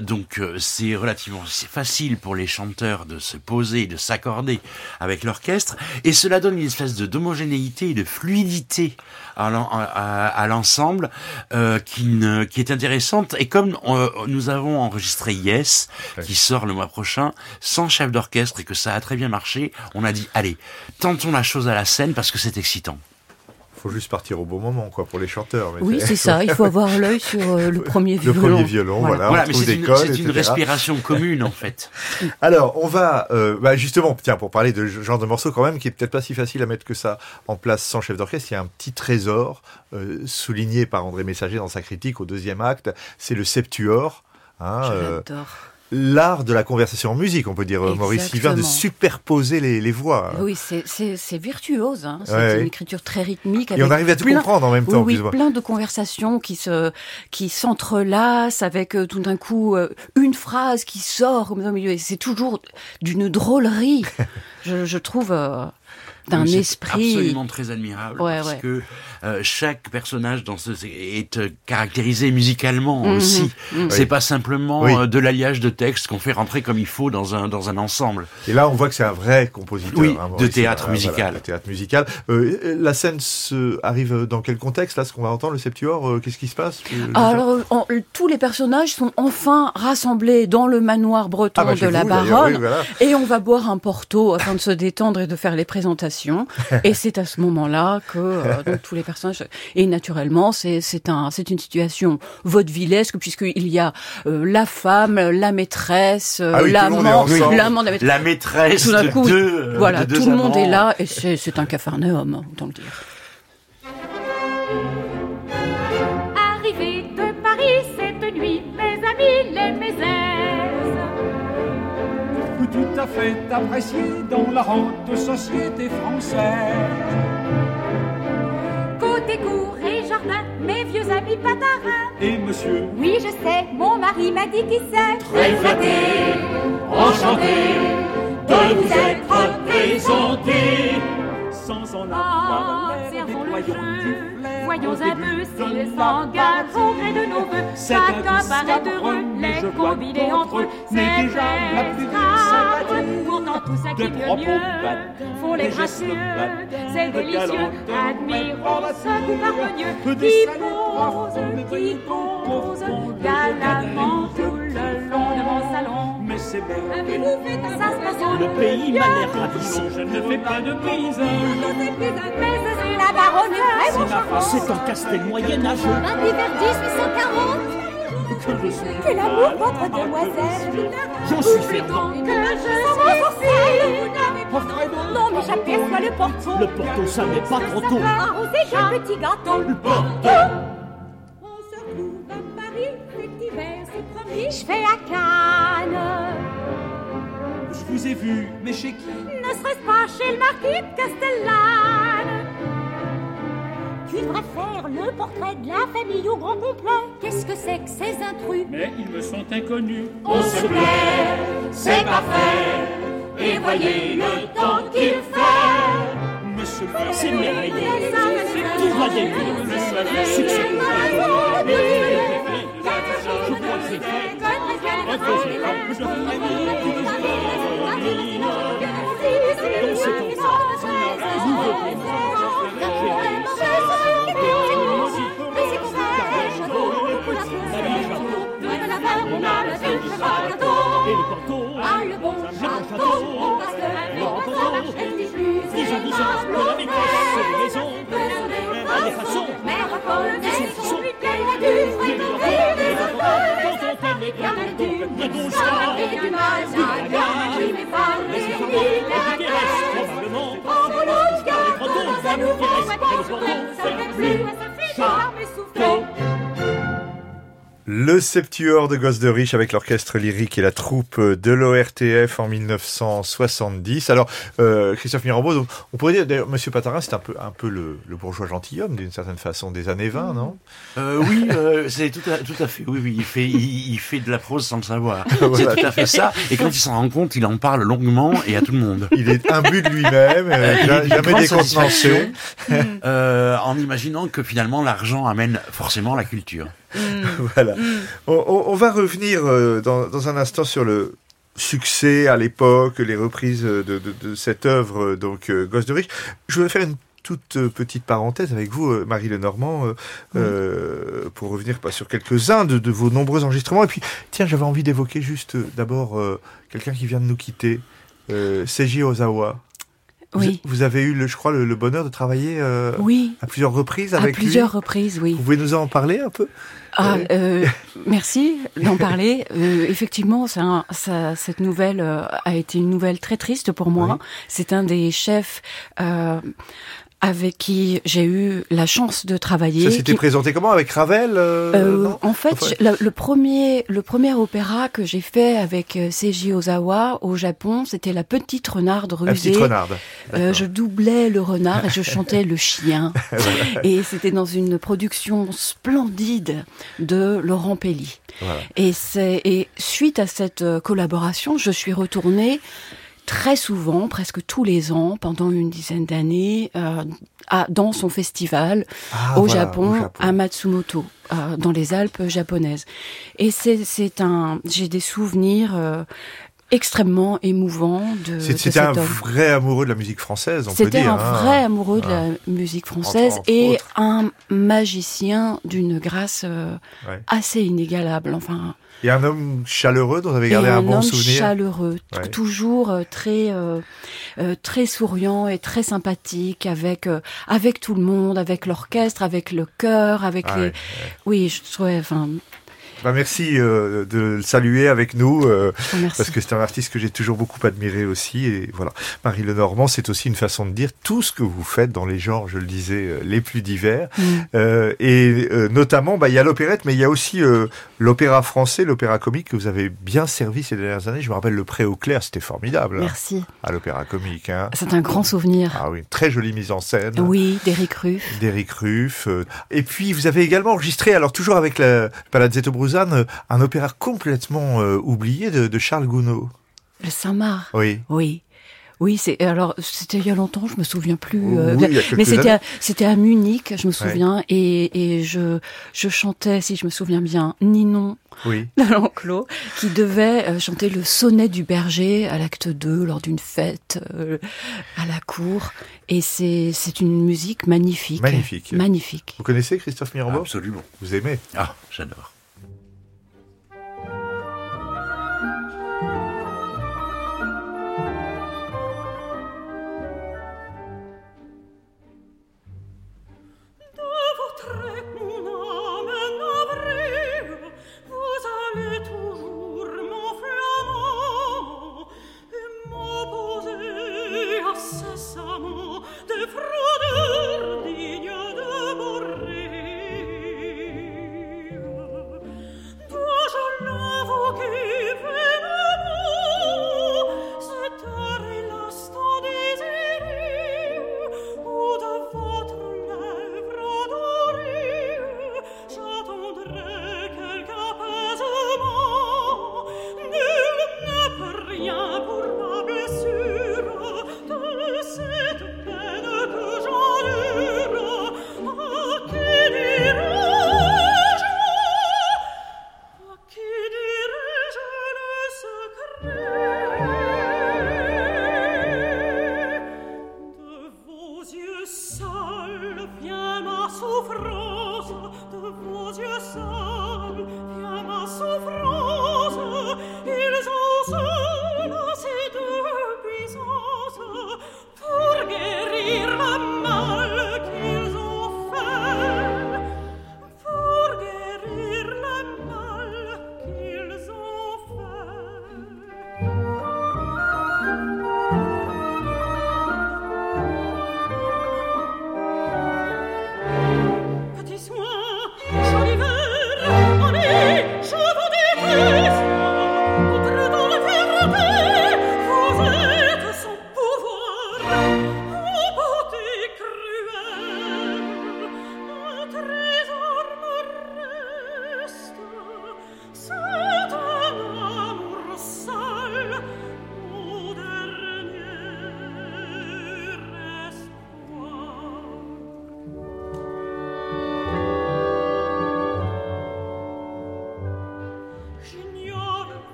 donc c'est relativement facile pour les chanteurs de se poser, de s'accorder avec l'orchestre, et cela donne une espèce d'homogénéité et de fluidité à l'ensemble qui est intéressante. Et comme nous avons enregistré Yes, qui sort le mois prochain sans chef d'orchestre et que ça a très bien marché, on a dit allez, tentons la chose à la scène parce que c'est excitant. Faut juste partir au bon moment, quoi, pour les chanteurs. Mais oui, c'est ça. Il faut avoir l'œil sur le premier violon. Le premier violon, voilà. Mais c'est une respiration commune, en fait. Alors, on va, justement, tiens, pour parler de ce genre de morceau, quand même, qui est peut-être pas si facile à mettre que ça en place sans chef d'orchestre, il y a un petit trésor, souligné par André Messager dans sa critique au 2e acte. C'est le septuor. J'adore. L'art de la conversation en musique, on peut dire. Exactement. Maurice Yvain, de superposer les voix. Oui, c'est virtuose. Hein. C'est une écriture très rythmique. Et on arrive à tout comprendre en même temps. Oui, plein de conversations qui s'entrelacent avec tout d'un coup une phrase qui sort au milieu. Et c'est toujours d'une drôlerie, je trouve... d'un esprit absolument très admirable, parce que chaque personnage dans est caractérisé musicalement aussi. C'est pas simplement de l'alliage de textes qu'on fait rentrer comme il faut dans un ensemble. Et là, on voit que c'est un vrai compositeur de théâtre musical. Voilà, de théâtre musical. La scène arrive dans quel contexte là, ce qu'on va entendre, le septuor, qu'est-ce qui se passe? Alors, tous les personnages sont enfin rassemblés dans le manoir breton de la baronne, et on va boire un porto afin de se détendre et de faire les présentations. Et c'est à ce moment-là que donc, tous les personnages... Et naturellement, c'est une situation vaudevillesque, puisqu'il y a la femme, la maîtresse, l'amant de la maîtresse. La maîtresse de coup, deux voilà, de tout le monde est là, et c'est un Capharnaüm, autant le dire. Arrivé de Paris cette nuit, mes amis, les tout à fait apprécié dans la haute société française. Côté cour et jardin, mes vieux amis patarins. Et monsieur? Oui, je sais, mon mari m'a dit qu'il sait. Très flatté, enchanté, de vous être présenté. Sans en avoir l'air, dévoyons du flair, voyons un peu s'ils s'engagent au gré de nos voeux. Chacun paraît heureux, les combinés entre eux, c'est déjà la plus dure. Pourtant tout ça qui vient mieux, font les gracieux, c'est délicieux. Admirons ce goût harmonieux, qui pose galamment tout le long de mon salon. Mais c'est merveilleux, ça se passe dans le pays, ma mère ravissant, je ne fais pas de brise. La baronne est vraiment charmante. C'est un castel moyen-âgeux. Un hiver 1840. Quel amour, votre demoiselle. J'en suis fervent. Que je suis. Non, mais j'aperçois le porto. Le porto, ça n'est pas trop tôt. Arrosé d'un petit gâteau. Le porto. On se retrouve à Paris cet hiver, c'est promis. Je vais à Cannes. Je vous ai vu, mais chez qui? Ne serait-ce pas chez le marquis de Castellane? Tu devrais faire le portrait de la famille au grand complet. Qu'est-ce que c'est que ces intrus? Mais ils me sont inconnus. On se plaît, c'est parfait. Et voyez le temps qu'il fait. Monsieur, c'est merveilleux. Tout va bien. Le soleil, c'est que je crois que c'est fait. Le Septuor de Gosse de riches avec l'orchestre lyrique et la troupe de l'ORTF en 1970. Alors, Christophe Mirambeau, on pourrait dire, d'ailleurs, Monsieur Patarin, c'est un peu le bourgeois gentilhomme, d'une certaine façon, des années 20, non? Oui, c'est tout à fait. Oui, il fait de la prose sans le savoir. Voilà. C'est tout à fait ça. Et quand il s'en rend compte, il en parle longuement et à tout le monde. Il est imbu de lui-même, jamais décontenancé. En imaginant que finalement, l'argent amène forcément la culture. Voilà. On va revenir dans un instant sur le succès à l'époque, les reprises de cette œuvre, donc Gosse de riches. Je vais faire une toute petite parenthèse avec vous, Marie Lenormand, pour revenir sur quelques-uns de vos nombreux enregistrements. Et puis, tiens, j'avais envie d'évoquer juste d'abord quelqu'un qui vient de nous quitter, Seiji Ozawa. Oui. Vous avez eu, je crois, le bonheur de travailler à plusieurs reprises avec lui. Oui. Vous pouvez nous en parler un peu? Merci d'en parler. Effectivement, cette nouvelle a été une nouvelle très triste pour moi. Oui. C'est un des chefs avec qui j'ai eu la chance de travailler. Ça s'était présenté comment? Avec Ravel En fait, le premier opéra que j'ai fait avec Seiji Ozawa au Japon, c'était La Petite Renarde rusée. La Petite Renarde. Je doublais le renard et je chantais le chien. Voilà. Et c'était dans une production splendide de Laurent Pelli. Voilà. Et suite à cette collaboration, je suis retournée très souvent, presque tous les ans, pendant une dizaine d'années, dans son festival au Japon, à Matsumoto, dans les Alpes japonaises. Et j'ai des souvenirs extrêmement émouvant de cet homme. C'était un vrai amoureux de la musique française, on peut dire. C'était un vrai amoureux de la musique française entre autres. Un magicien d'une grâce assez inégalable. Enfin, et un homme chaleureux dont vous avez gardé un bon souvenir. Un homme chaleureux, toujours très souriant et très sympathique avec tout le monde, avec l'orchestre, avec le chœur, avec les... Oui, je trouvais... merci de le saluer avec nous, parce que c'est un artiste que j'ai toujours beaucoup admiré aussi. Et voilà, Marie Lenormand, c'est aussi une façon de dire tout ce que vous faites dans les genres, je le disais, les plus divers. Et notamment, il y a l'opérette, mais il y a aussi l'opéra français, l'opéra comique que vous avez bien servi ces dernières années. Je me rappelle Le Pré au clair, c'était formidable. Merci. À l'opéra comique. Hein. C'est un grand souvenir. Ah oui, une très jolie mise en scène. Oui, d'Éric Ruff. Et puis, vous avez également enregistré, alors toujours avec la Palazzetto Bruzane, un opéra complètement oublié de Charles Gounod. Le Saint-Marc. Oui. Oui. Oui, c'est, alors, c'était il y a longtemps, je me souviens plus. Oui, mais c'était à Munich, je me souviens, ouais. Et je chantais, si je me souviens bien, Ninon, oui, de l'enclos, qui devait chanter le sonnet du berger à l'acte 2 lors d'une fête à la cour. Et c'est une musique magnifique. Magnifique. Magnifique. Vous connaissez Christophe Mirambeau ? Absolument. Vous aimez ? Ah, j'adore.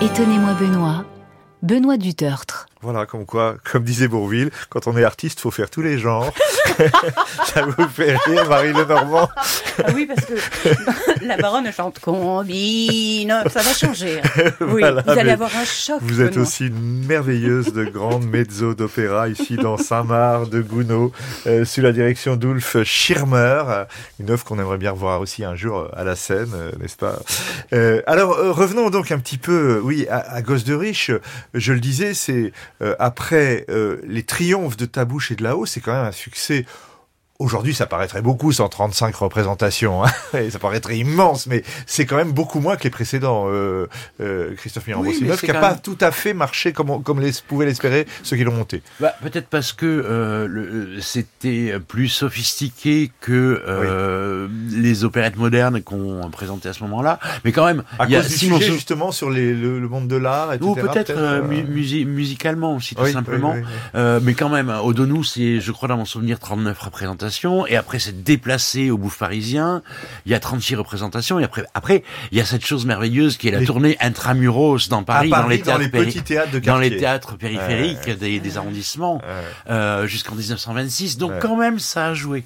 Étonnez-moi Benoît Dutertre. Voilà, comme quoi, comme disait Bourvil, quand on est artiste, faut faire tous les genres. Ça vous fait rire, Marie Lenormand? Ah oui, parce que la baronne chante combine, ça va changer. Oui, voilà, vous allez avoir un choc. Vous êtes aussi une merveilleuse de grande mezzo d'opéra, ici dans Saint-Marc de Gounod, sous la direction d'Ulf Schirmer, une œuvre qu'on aimerait bien voir aussi un jour à la scène, n'est-ce pas? Alors, revenons donc un petit peu, oui, à Gosse de riches. Je le disais, c'est après les triomphes de Tabouche et de Lao, c'est quand même un succès. Aujourd'hui, ça paraîtrait beaucoup, 135 représentations, hein, et ça paraîtrait immense, mais c'est quand même beaucoup moins que les précédents. Christophe Mirambeau, oui, qui n'a pas même... tout à fait marché comme pouvaient l'espérer ceux qui l'ont monté. Bah, peut-être parce que c'était plus sophistiqué que oui, les opérettes modernes qu'on présentait à ce moment-là, mais quand même... À cause du sujet, justement, sur le monde de l'art, etc. Ou peut-être musicalement aussi, tout simplement. Oui. Mais quand même, O'Donoghue, c'est, je crois, dans mon souvenir, 39 représentations. représentations, et après c'est déplacé au Bouffe parisien, il y a 36 représentations, et après il y a cette chose merveilleuse qui est la tournée intramuros dans Paris, dans les théâtres périphériques des arrondissements, jusqu'en 1926, donc quand même ça a joué.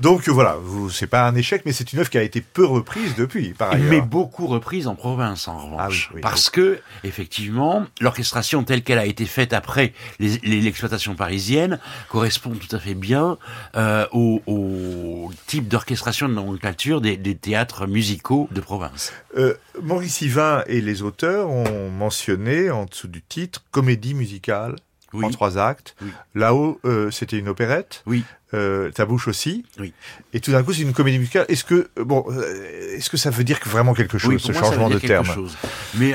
Donc voilà, c'est pas un échec, mais c'est une œuvre qui a été peu reprise depuis, par ailleurs. Mais beaucoup reprise en province, en revanche. Ah oui, parce que, effectivement, l'orchestration telle qu'elle a été faite après l'exploitation parisienne correspond tout à fait bien au type d'orchestration de nomenclature des théâtres musicaux de province. Maurice Yvain et les auteurs ont mentionné, en dessous du titre, comédie musicale. Oui. En 3 actes. Oui. Là-haut, c'était une opérette. Oui. Ta bouche aussi. Oui. Et tout d'un coup, c'est une comédie musicale. Est-ce que ça veut dire vraiment quelque chose, ce changement de terme ? Mais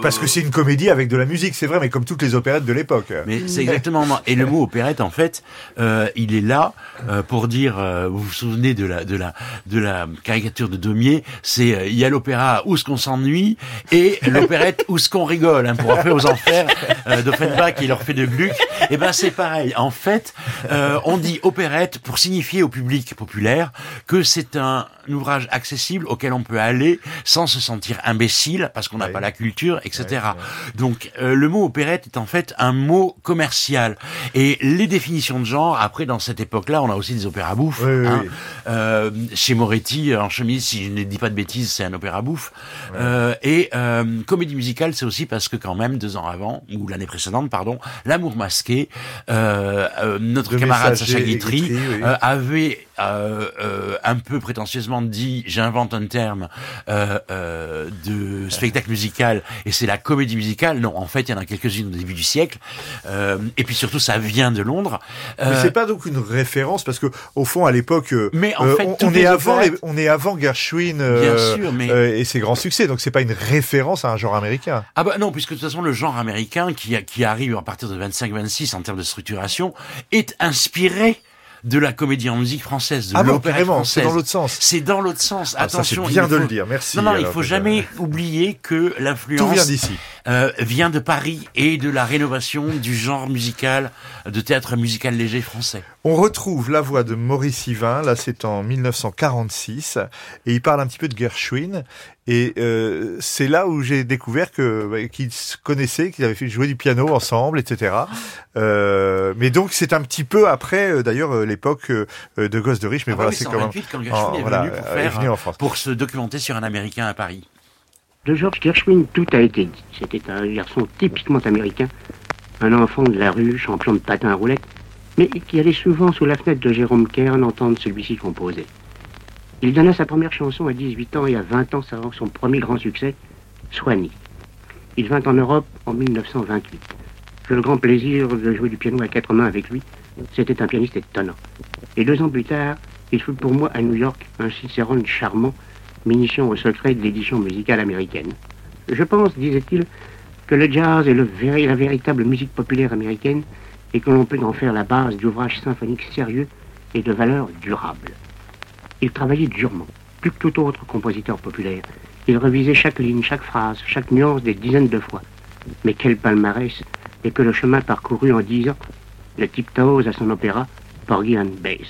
parce que c'est une comédie avec de la musique, c'est vrai, mais comme toutes les opérettes de l'époque. Mais c'est exactement. Et le mot opérette, en fait, il est là pour dire. Vous vous souvenez de la caricature de Daumier ? C'est il y a l'opéra où ce qu'on s'ennuie et l'opérette où ce qu'on rigole. Pour rappeler aux enfers d'Offenbach et leur fait de Gluck. Et ben c'est pareil. En fait, on dit opérette pour signifier au public populaire que c'est un ouvrage accessible auquel on peut aller sans se sentir imbécile parce qu'on n'a pas la culture, etc. Donc le mot opérette est en fait un mot commercial, et les définitions de genre, après, dans cette époque-là, on a aussi des opéras bouffes. Oui. Chez Moretti, en chemise, si je ne dis pas de bêtises, c'est un opéra bouffe. Oui. Et comédie musicale, c'est aussi parce que quand même 2 ans avant, ou l'année précédente, L'Amour masqué, notre camarade Sacha Guitry avait un peu prétentieusement dit « J'invente un terme de spectacle musical et c'est la comédie musicale ». Non, en fait, il y en a quelques-unes au début du siècle. Et puis surtout, ça vient de Londres. Mais c'est pas donc une référence, parce que au fond, à l'époque, on est avant Gershwin et ses grands succès. Donc, c'est pas une référence à un genre américain. Ah bah non, puisque de toute façon, le genre américain qui arrive à partir de 25-26 en termes de structuration est inspiré de la comédie en musique française, de l'opéra française. C'est dans l'autre sens. C'est dans l'autre sens. Attention, ça, c'est bien de le dire. Merci. Non, il faut jamais oublier que l'influence vient de Paris et de la rénovation du genre musical, de théâtre musical léger français. On retrouve la voix de Maurice Yvain, là c'est en 1946, et il parle un petit peu de Gershwin, et c'est là où j'ai découvert qu'ils se connaissaient, qu'ils avaient joué du piano ensemble, etc. Mais donc c'est un petit peu après, d'ailleurs, l'époque de Gosse de riches, mais voilà, c'est quand même... quand Gershwin est venu en France, pour se documenter sur un Américain à Paris. De George Gershwin, tout a été dit. C'était un garçon typiquement américain, un enfant de la rue, champion de patin à roulettes, mais qui allait souvent sous la fenêtre de Jérôme Kern entendre celui-ci composer. Il donna sa première chanson à 18 ans et à 20 ans, son premier grand succès, Swanee. Il vint en Europe en 1928. J'ai le grand plaisir de jouer du piano à 4 mains avec lui. C'était un pianiste étonnant. Et 2 ans plus tard, il fut pour moi à New York un Cicérone charmant, m'initiant au secret de l'édition musicale américaine. Je pense, disait-il, que le jazz est la véritable musique populaire américaine, et que l'on peut en faire la base d'ouvrages symphoniques sérieux et de valeur durable. Il travaillait durement, plus que tout autre compositeur populaire. Il revisait chaque ligne, chaque phrase, chaque nuance des dizaines de fois. Mais quel palmarès, et que le chemin parcouru en 10 ans, le Tiptoes à son opéra Porgy and Bess.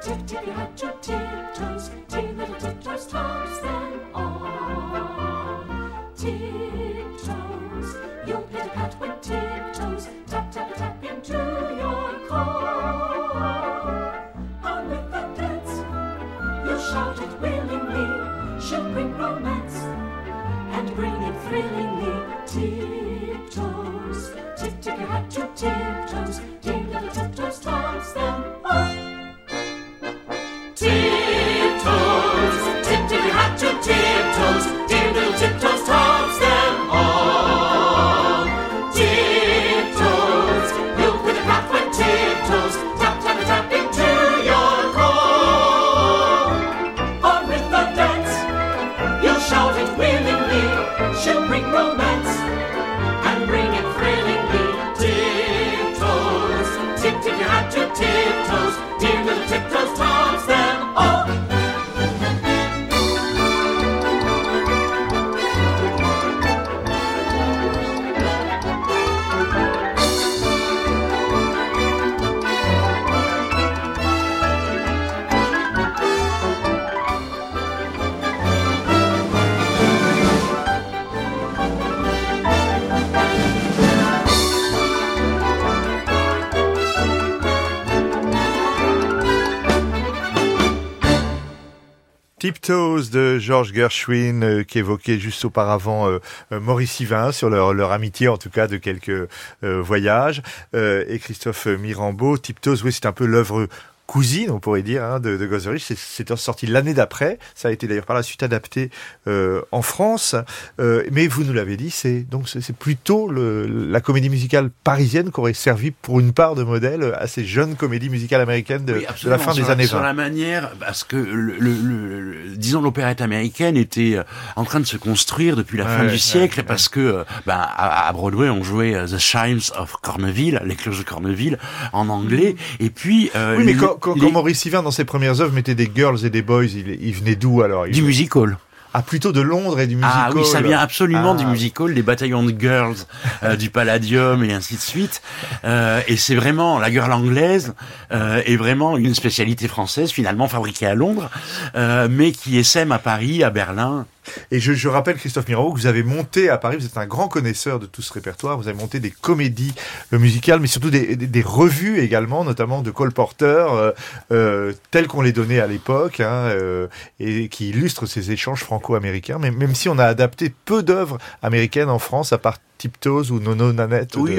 Tiptoes, you'll put a path when tiptoes, tap, tap, tap, tap, Tiptoes de George Gershwin qu'évoquait juste auparavant Maurice Yvain sur leur amitié, en tout cas de quelques voyages, et Christophe Mirambeau. Tiptoes, oui, c'est un peu l'œuvre cousine, on pourrait dire, hein, de Gosse de riches. C'est sorti l'année d'après. Ça a été d'ailleurs par la suite adapté en France. Mais vous nous l'avez dit, c'est plutôt la comédie musicale parisienne qui aurait servi pour une part de modèle à ces jeunes comédies musicales américaines de la fin des années 20. Sur la manière, parce que disons l'opérette américaine était en train de se construire depuis la fin du siècle, parce que à Broadway on jouait The Chimes of Corneville, les cloches de Corneville en anglais, et puis Quand Maurice Yvain, dans ses premières œuvres, mettait des girls et des boys, il venait d'où alors? Du music hall. Ah, plutôt de Londres et du music hall. Ah oui, ça vient absolument du music hall, des bataillons de girls du Palladium et ainsi de suite. Et c'est vraiment, la girl anglaise est vraiment une spécialité française, finalement fabriquée à Londres, mais qui essaime à Paris, à Berlin. Et je rappelle, Christophe Mirambeau, que vous avez monté à Paris, vous êtes un grand connaisseur de tout ce répertoire, vous avez monté des comédies musicales, mais surtout des revues également, notamment de Cole Porter, telles qu'on les donnait à l'époque, et qui illustrent ces échanges franco-américains, mais même si on a adapté peu d'œuvres américaines en France, à part Tiptoes ou Nono Nanette. Oui,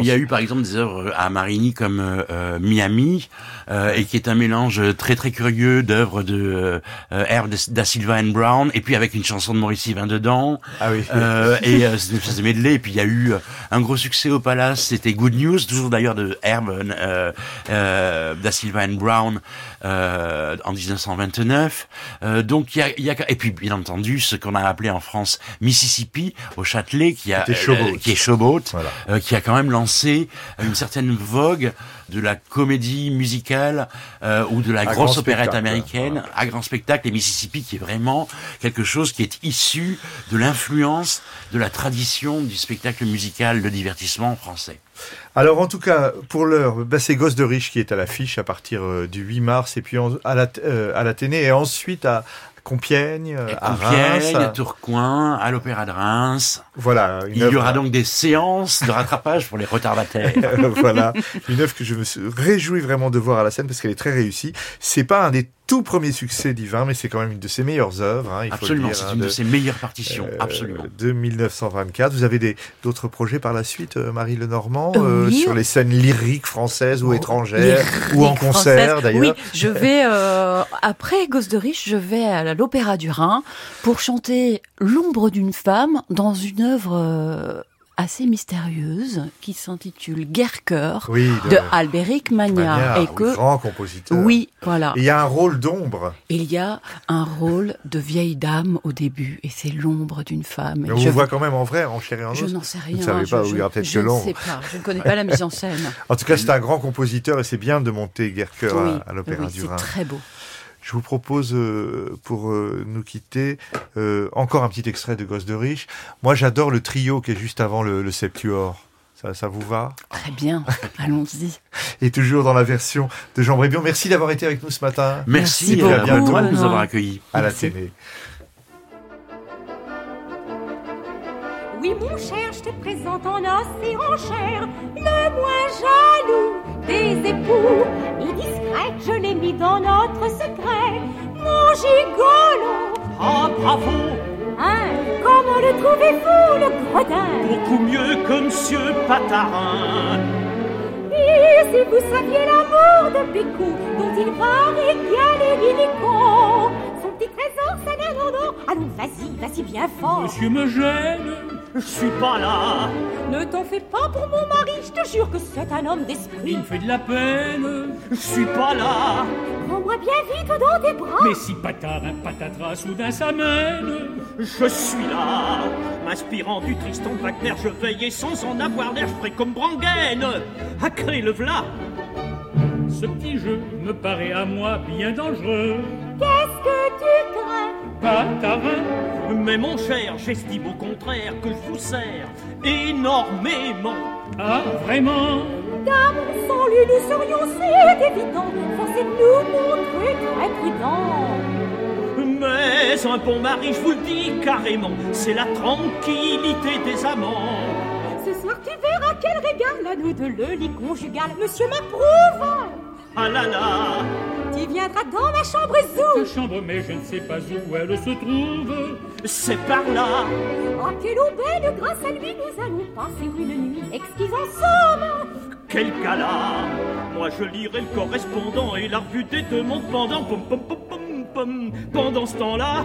il y a eu par exemple des œuvres à Marigny comme Miami, et qui est un mélange très très curieux d'œuvres de Herb Da Silva and Brown, et puis avec une chanson de Maurice Yvain dedans. Ah oui. Et c'est une espèce de medley. Et puis il y a eu un gros succès au Palace, c'était Good News, toujours d'ailleurs de Herb Da Silva and Brown en 1929. Donc il y a et puis bien entendu ce qu'on a appelé en France Mississippi au Châtelet, qui est Showboat, voilà. Qui a quand même lancé une certaine vogue de la comédie musicale ou de la grosse opérette américaine à grand spectacle, et Mississippi qui est vraiment quelque chose qui est issu de l'influence de la tradition du spectacle musical de divertissement français. Alors en tout cas pour l'heure, c'est Gosse de riches qui est à l'affiche à partir du 8 mars et puis à l'Athénée et ensuite à Compiègne, à Reims, à Tourcoing, à l'Opéra de Reims. Voilà. Il y aura donc des séances de rattrapage pour les retardataires. Voilà. Une œuvre que je me réjouis vraiment de voir à la scène parce qu'elle est très réussie. C'est pas un des tout premiers succès d'Yvain, mais c'est quand même une de ses meilleures œuvres. Il absolument. Faut le dire, c'est une de ses meilleures partitions. Absolument. De 1924. Vous avez d'autres projets par la suite, Marie Lenormand, sur les scènes lyriques françaises ou étrangères, ou en concert d'ailleurs. Oui, je vais après Gosse de riches, je vais à l'Opéra du Rhin pour chanter L'ombre d'une femme dans une œuvre assez mystérieuse qui s'intitule Guerre-Cœur de Albéric Magnard, et que grand compositeur. Oui, voilà. Il y a un rôle d'ombre. Il y a un rôle de vieille dame au début et c'est l'ombre d'une femme. Mais on voit quand même en vrai, en chair et en os. Je n'en sais rien. Vous ne savez pas où il y aura peut-être que l'ombre. Je ne sais pas. Je ne connais pas la mise en scène. En tout cas, c'est un grand compositeur et c'est bien de monter Guerre-Cœur à l'Opéra du Rhin. C'est très beau. Je vous propose, pour nous quitter, encore un petit extrait de Gosse de riches. Moi, j'adore le trio qui est juste avant le septuor. Ça vous va? Très bien, allons-y. Et toujours dans la version de Jean Brébion. Merci d'avoir été avec nous ce matin. Merci beaucoup. À bientôt de nous avoir accueillis. À la télé. Oui, mon cher, je te présente en os et en chair le moins jaloux des époux. Et discrète, je l'ai mis dans notre secret, mon gigolo. Ah, bravo! Hein, comment le trouvez-vous, le gredin? Beaucoup mieux que Monsieur Patarin. Et si vous saviez l'amour de Picou, dont il va régaler l'hélico. Son petit trésor, ça n'a non, non. Allons, vas-y, bien fort. Monsieur me gêne. Je suis pas là. Ne t'en fais pas pour mon mari, je te jure que c'est un homme d'esprit. Il me fait de la peine, je suis pas là. Prends-moi bien vite dans tes bras. Mais si Patarin patatras soudain s'amène, je suis là. M'inspirant du Tristan de Wagner, je veillais sans en avoir l'air, frais comme Brangaine. Acré, le v'là. Ce petit jeu me paraît à moi bien dangereux. Qu'est-ce que tu crains? Patarin. Mais mon cher, j'estime au contraire que je vous sers énormément. Ah, vraiment? Dame, sans lui nous serions, c'est évident. Forcez de nous montrer très prudent. Mais un bon mari, je vous le dis carrément, c'est la tranquillité des amants. Ce soir, tu verras quel régal à nous de le lit conjugal. Monsieur m'approuve. ah là là. Tu viendras dans ma chambre zou. Chambre, mais je ne sais pas où elle se trouve. C'est par là. Oh, quelle aubaine, grâce à lui, nous allons passer une nuit exquise ensemble. Quel gala. Moi, je lirai le correspondant et la revue des deux mondes pendant... Pom, pom, pom, pom, pom, pendant ce temps-là...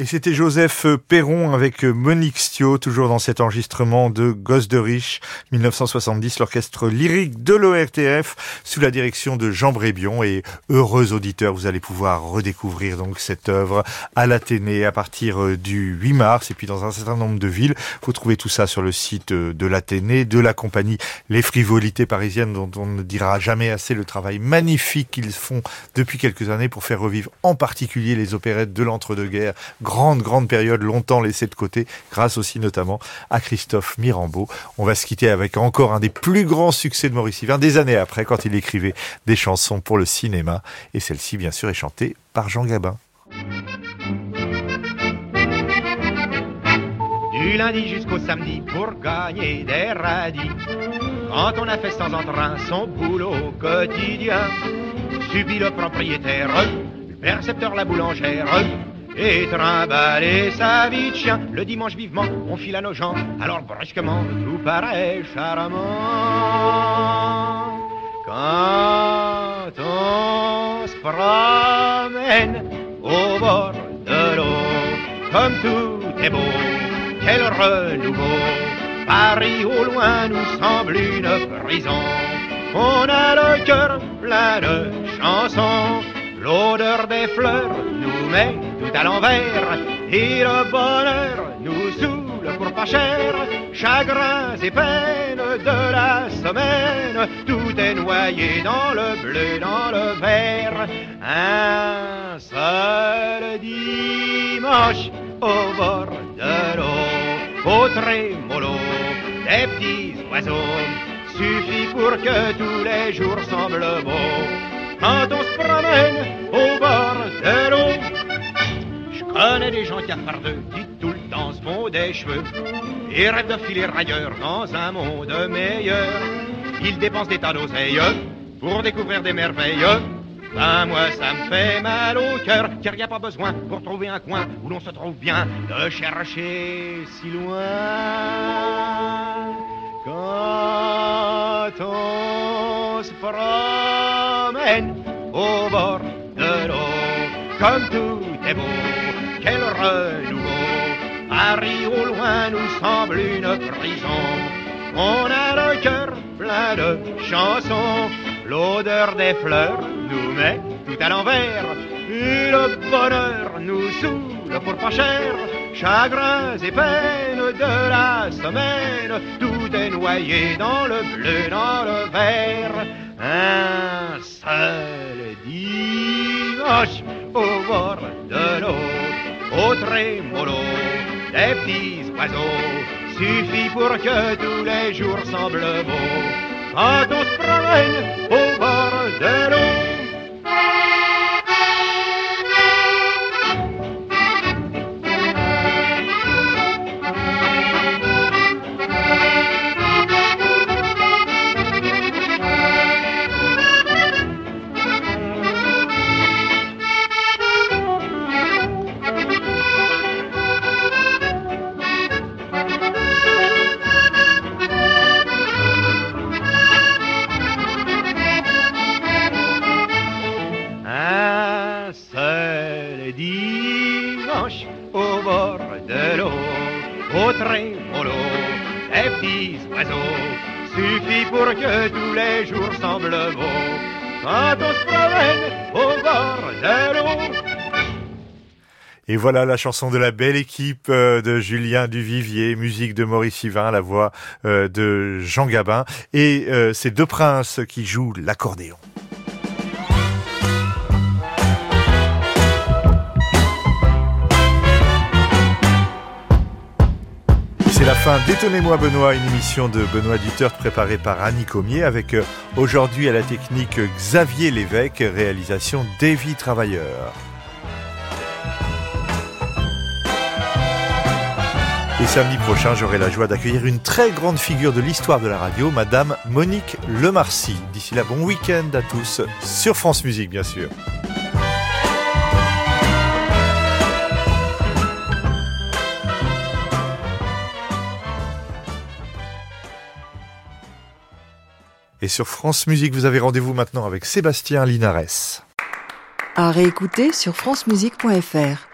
Et c'était Joseph Perron avec Monique Stiau, toujours dans cet enregistrement de Gosse de riches, 1970, l'orchestre lyrique de l'ORTF, sous la direction de Jean Brébion. Et heureux auditeurs, vous allez pouvoir redécouvrir donc cette œuvre à l'Athénée à partir du 8 mars, et puis dans un certain nombre de villes. Vous trouvez tout ça sur le site de l'Athénée, de la compagnie Les Frivolités Parisiennes, dont on ne dira jamais assez le travail magnifique qu'ils font depuis quelques années pour faire revivre en particulier les opérettes de l'entre-deux-guerres. Grande période longtemps laissée de côté, grâce aussi notamment à Christophe Mirambeau. On va se quitter avec encore un des plus grands succès de Maurice Yvain, des années après, quand il écrivait des chansons pour le cinéma. Et celle-ci, bien sûr, est chantée par Jean Gabin. Du lundi jusqu'au samedi pour gagner des radis. Quand on a fait sans entrain son boulot quotidien, subit le propriétaire, le percepteur, la boulangère... Et trimballer sa vie de chien. Le dimanche vivement, on file à nos gens. Alors brusquement, tout paraît charmant. Quand on se promène au bord de l'eau, comme tout est beau, quel renouveau. Paris au loin nous semble une prison. On a le cœur plein de chansons. L'odeur des fleurs nous met tout à l'envers. Et le bonheur nous saoule pour pas cher. Chagrins et peines de la semaine, tout est noyé dans le bleu, dans le vert. Un seul dimanche au bord de l'eau, au trémolo des petits oiseaux, suffit pour que tous les jours semblent beaux. Quand on se promène au bord de l'eau, je connais des gens qui à part d'eux, qui tout le temps se font des cheveux et rêvent de filer ailleurs dans un monde meilleur. Ils dépensent des tas d'oseilles pour découvrir des merveilles. Ben moi ça me fait mal au cœur, car y a pas besoin pour trouver un coin où l'on se trouve bien de chercher si loin. Quand on se promène au bord de l'eau, comme tout est beau, quel renouveau. Paris au loin nous semble une prison. On a le cœur plein de chansons. L'odeur des fleurs nous met tout à l'envers. Et le bonheur nous saoule pour pas cher. Chagrins et peines de la semaine, tout est noyé dans le bleu, dans le vert. Un seul dimanche au bord de l'eau, au trémolo des petits oiseaux, suffit pour que tous les jours semblent beaux. Quand on se promène au bord de l'eau. Et voilà la chanson de la belle équipe de Julien Duvivier, musique de Maurice Yvain, la voix de Jean Gabin, et ces deux princes qui jouent l'accordéon. C'est la fin d'Étonnez-moi Benoît, une émission de Benoît Duterte préparée par Annie Commier, avec aujourd'hui à la technique Xavier Lévesque, réalisation d'Evie Travailleur. Et samedi prochain, j'aurai la joie d'accueillir une très grande figure de l'histoire de la radio, Madame Monique Lemarcy. D'ici là, bon week-end à tous, sur France Musique, bien sûr. Et sur France Musique, vous avez rendez-vous maintenant avec Sébastien Linares. À réécouter sur francemusique.fr.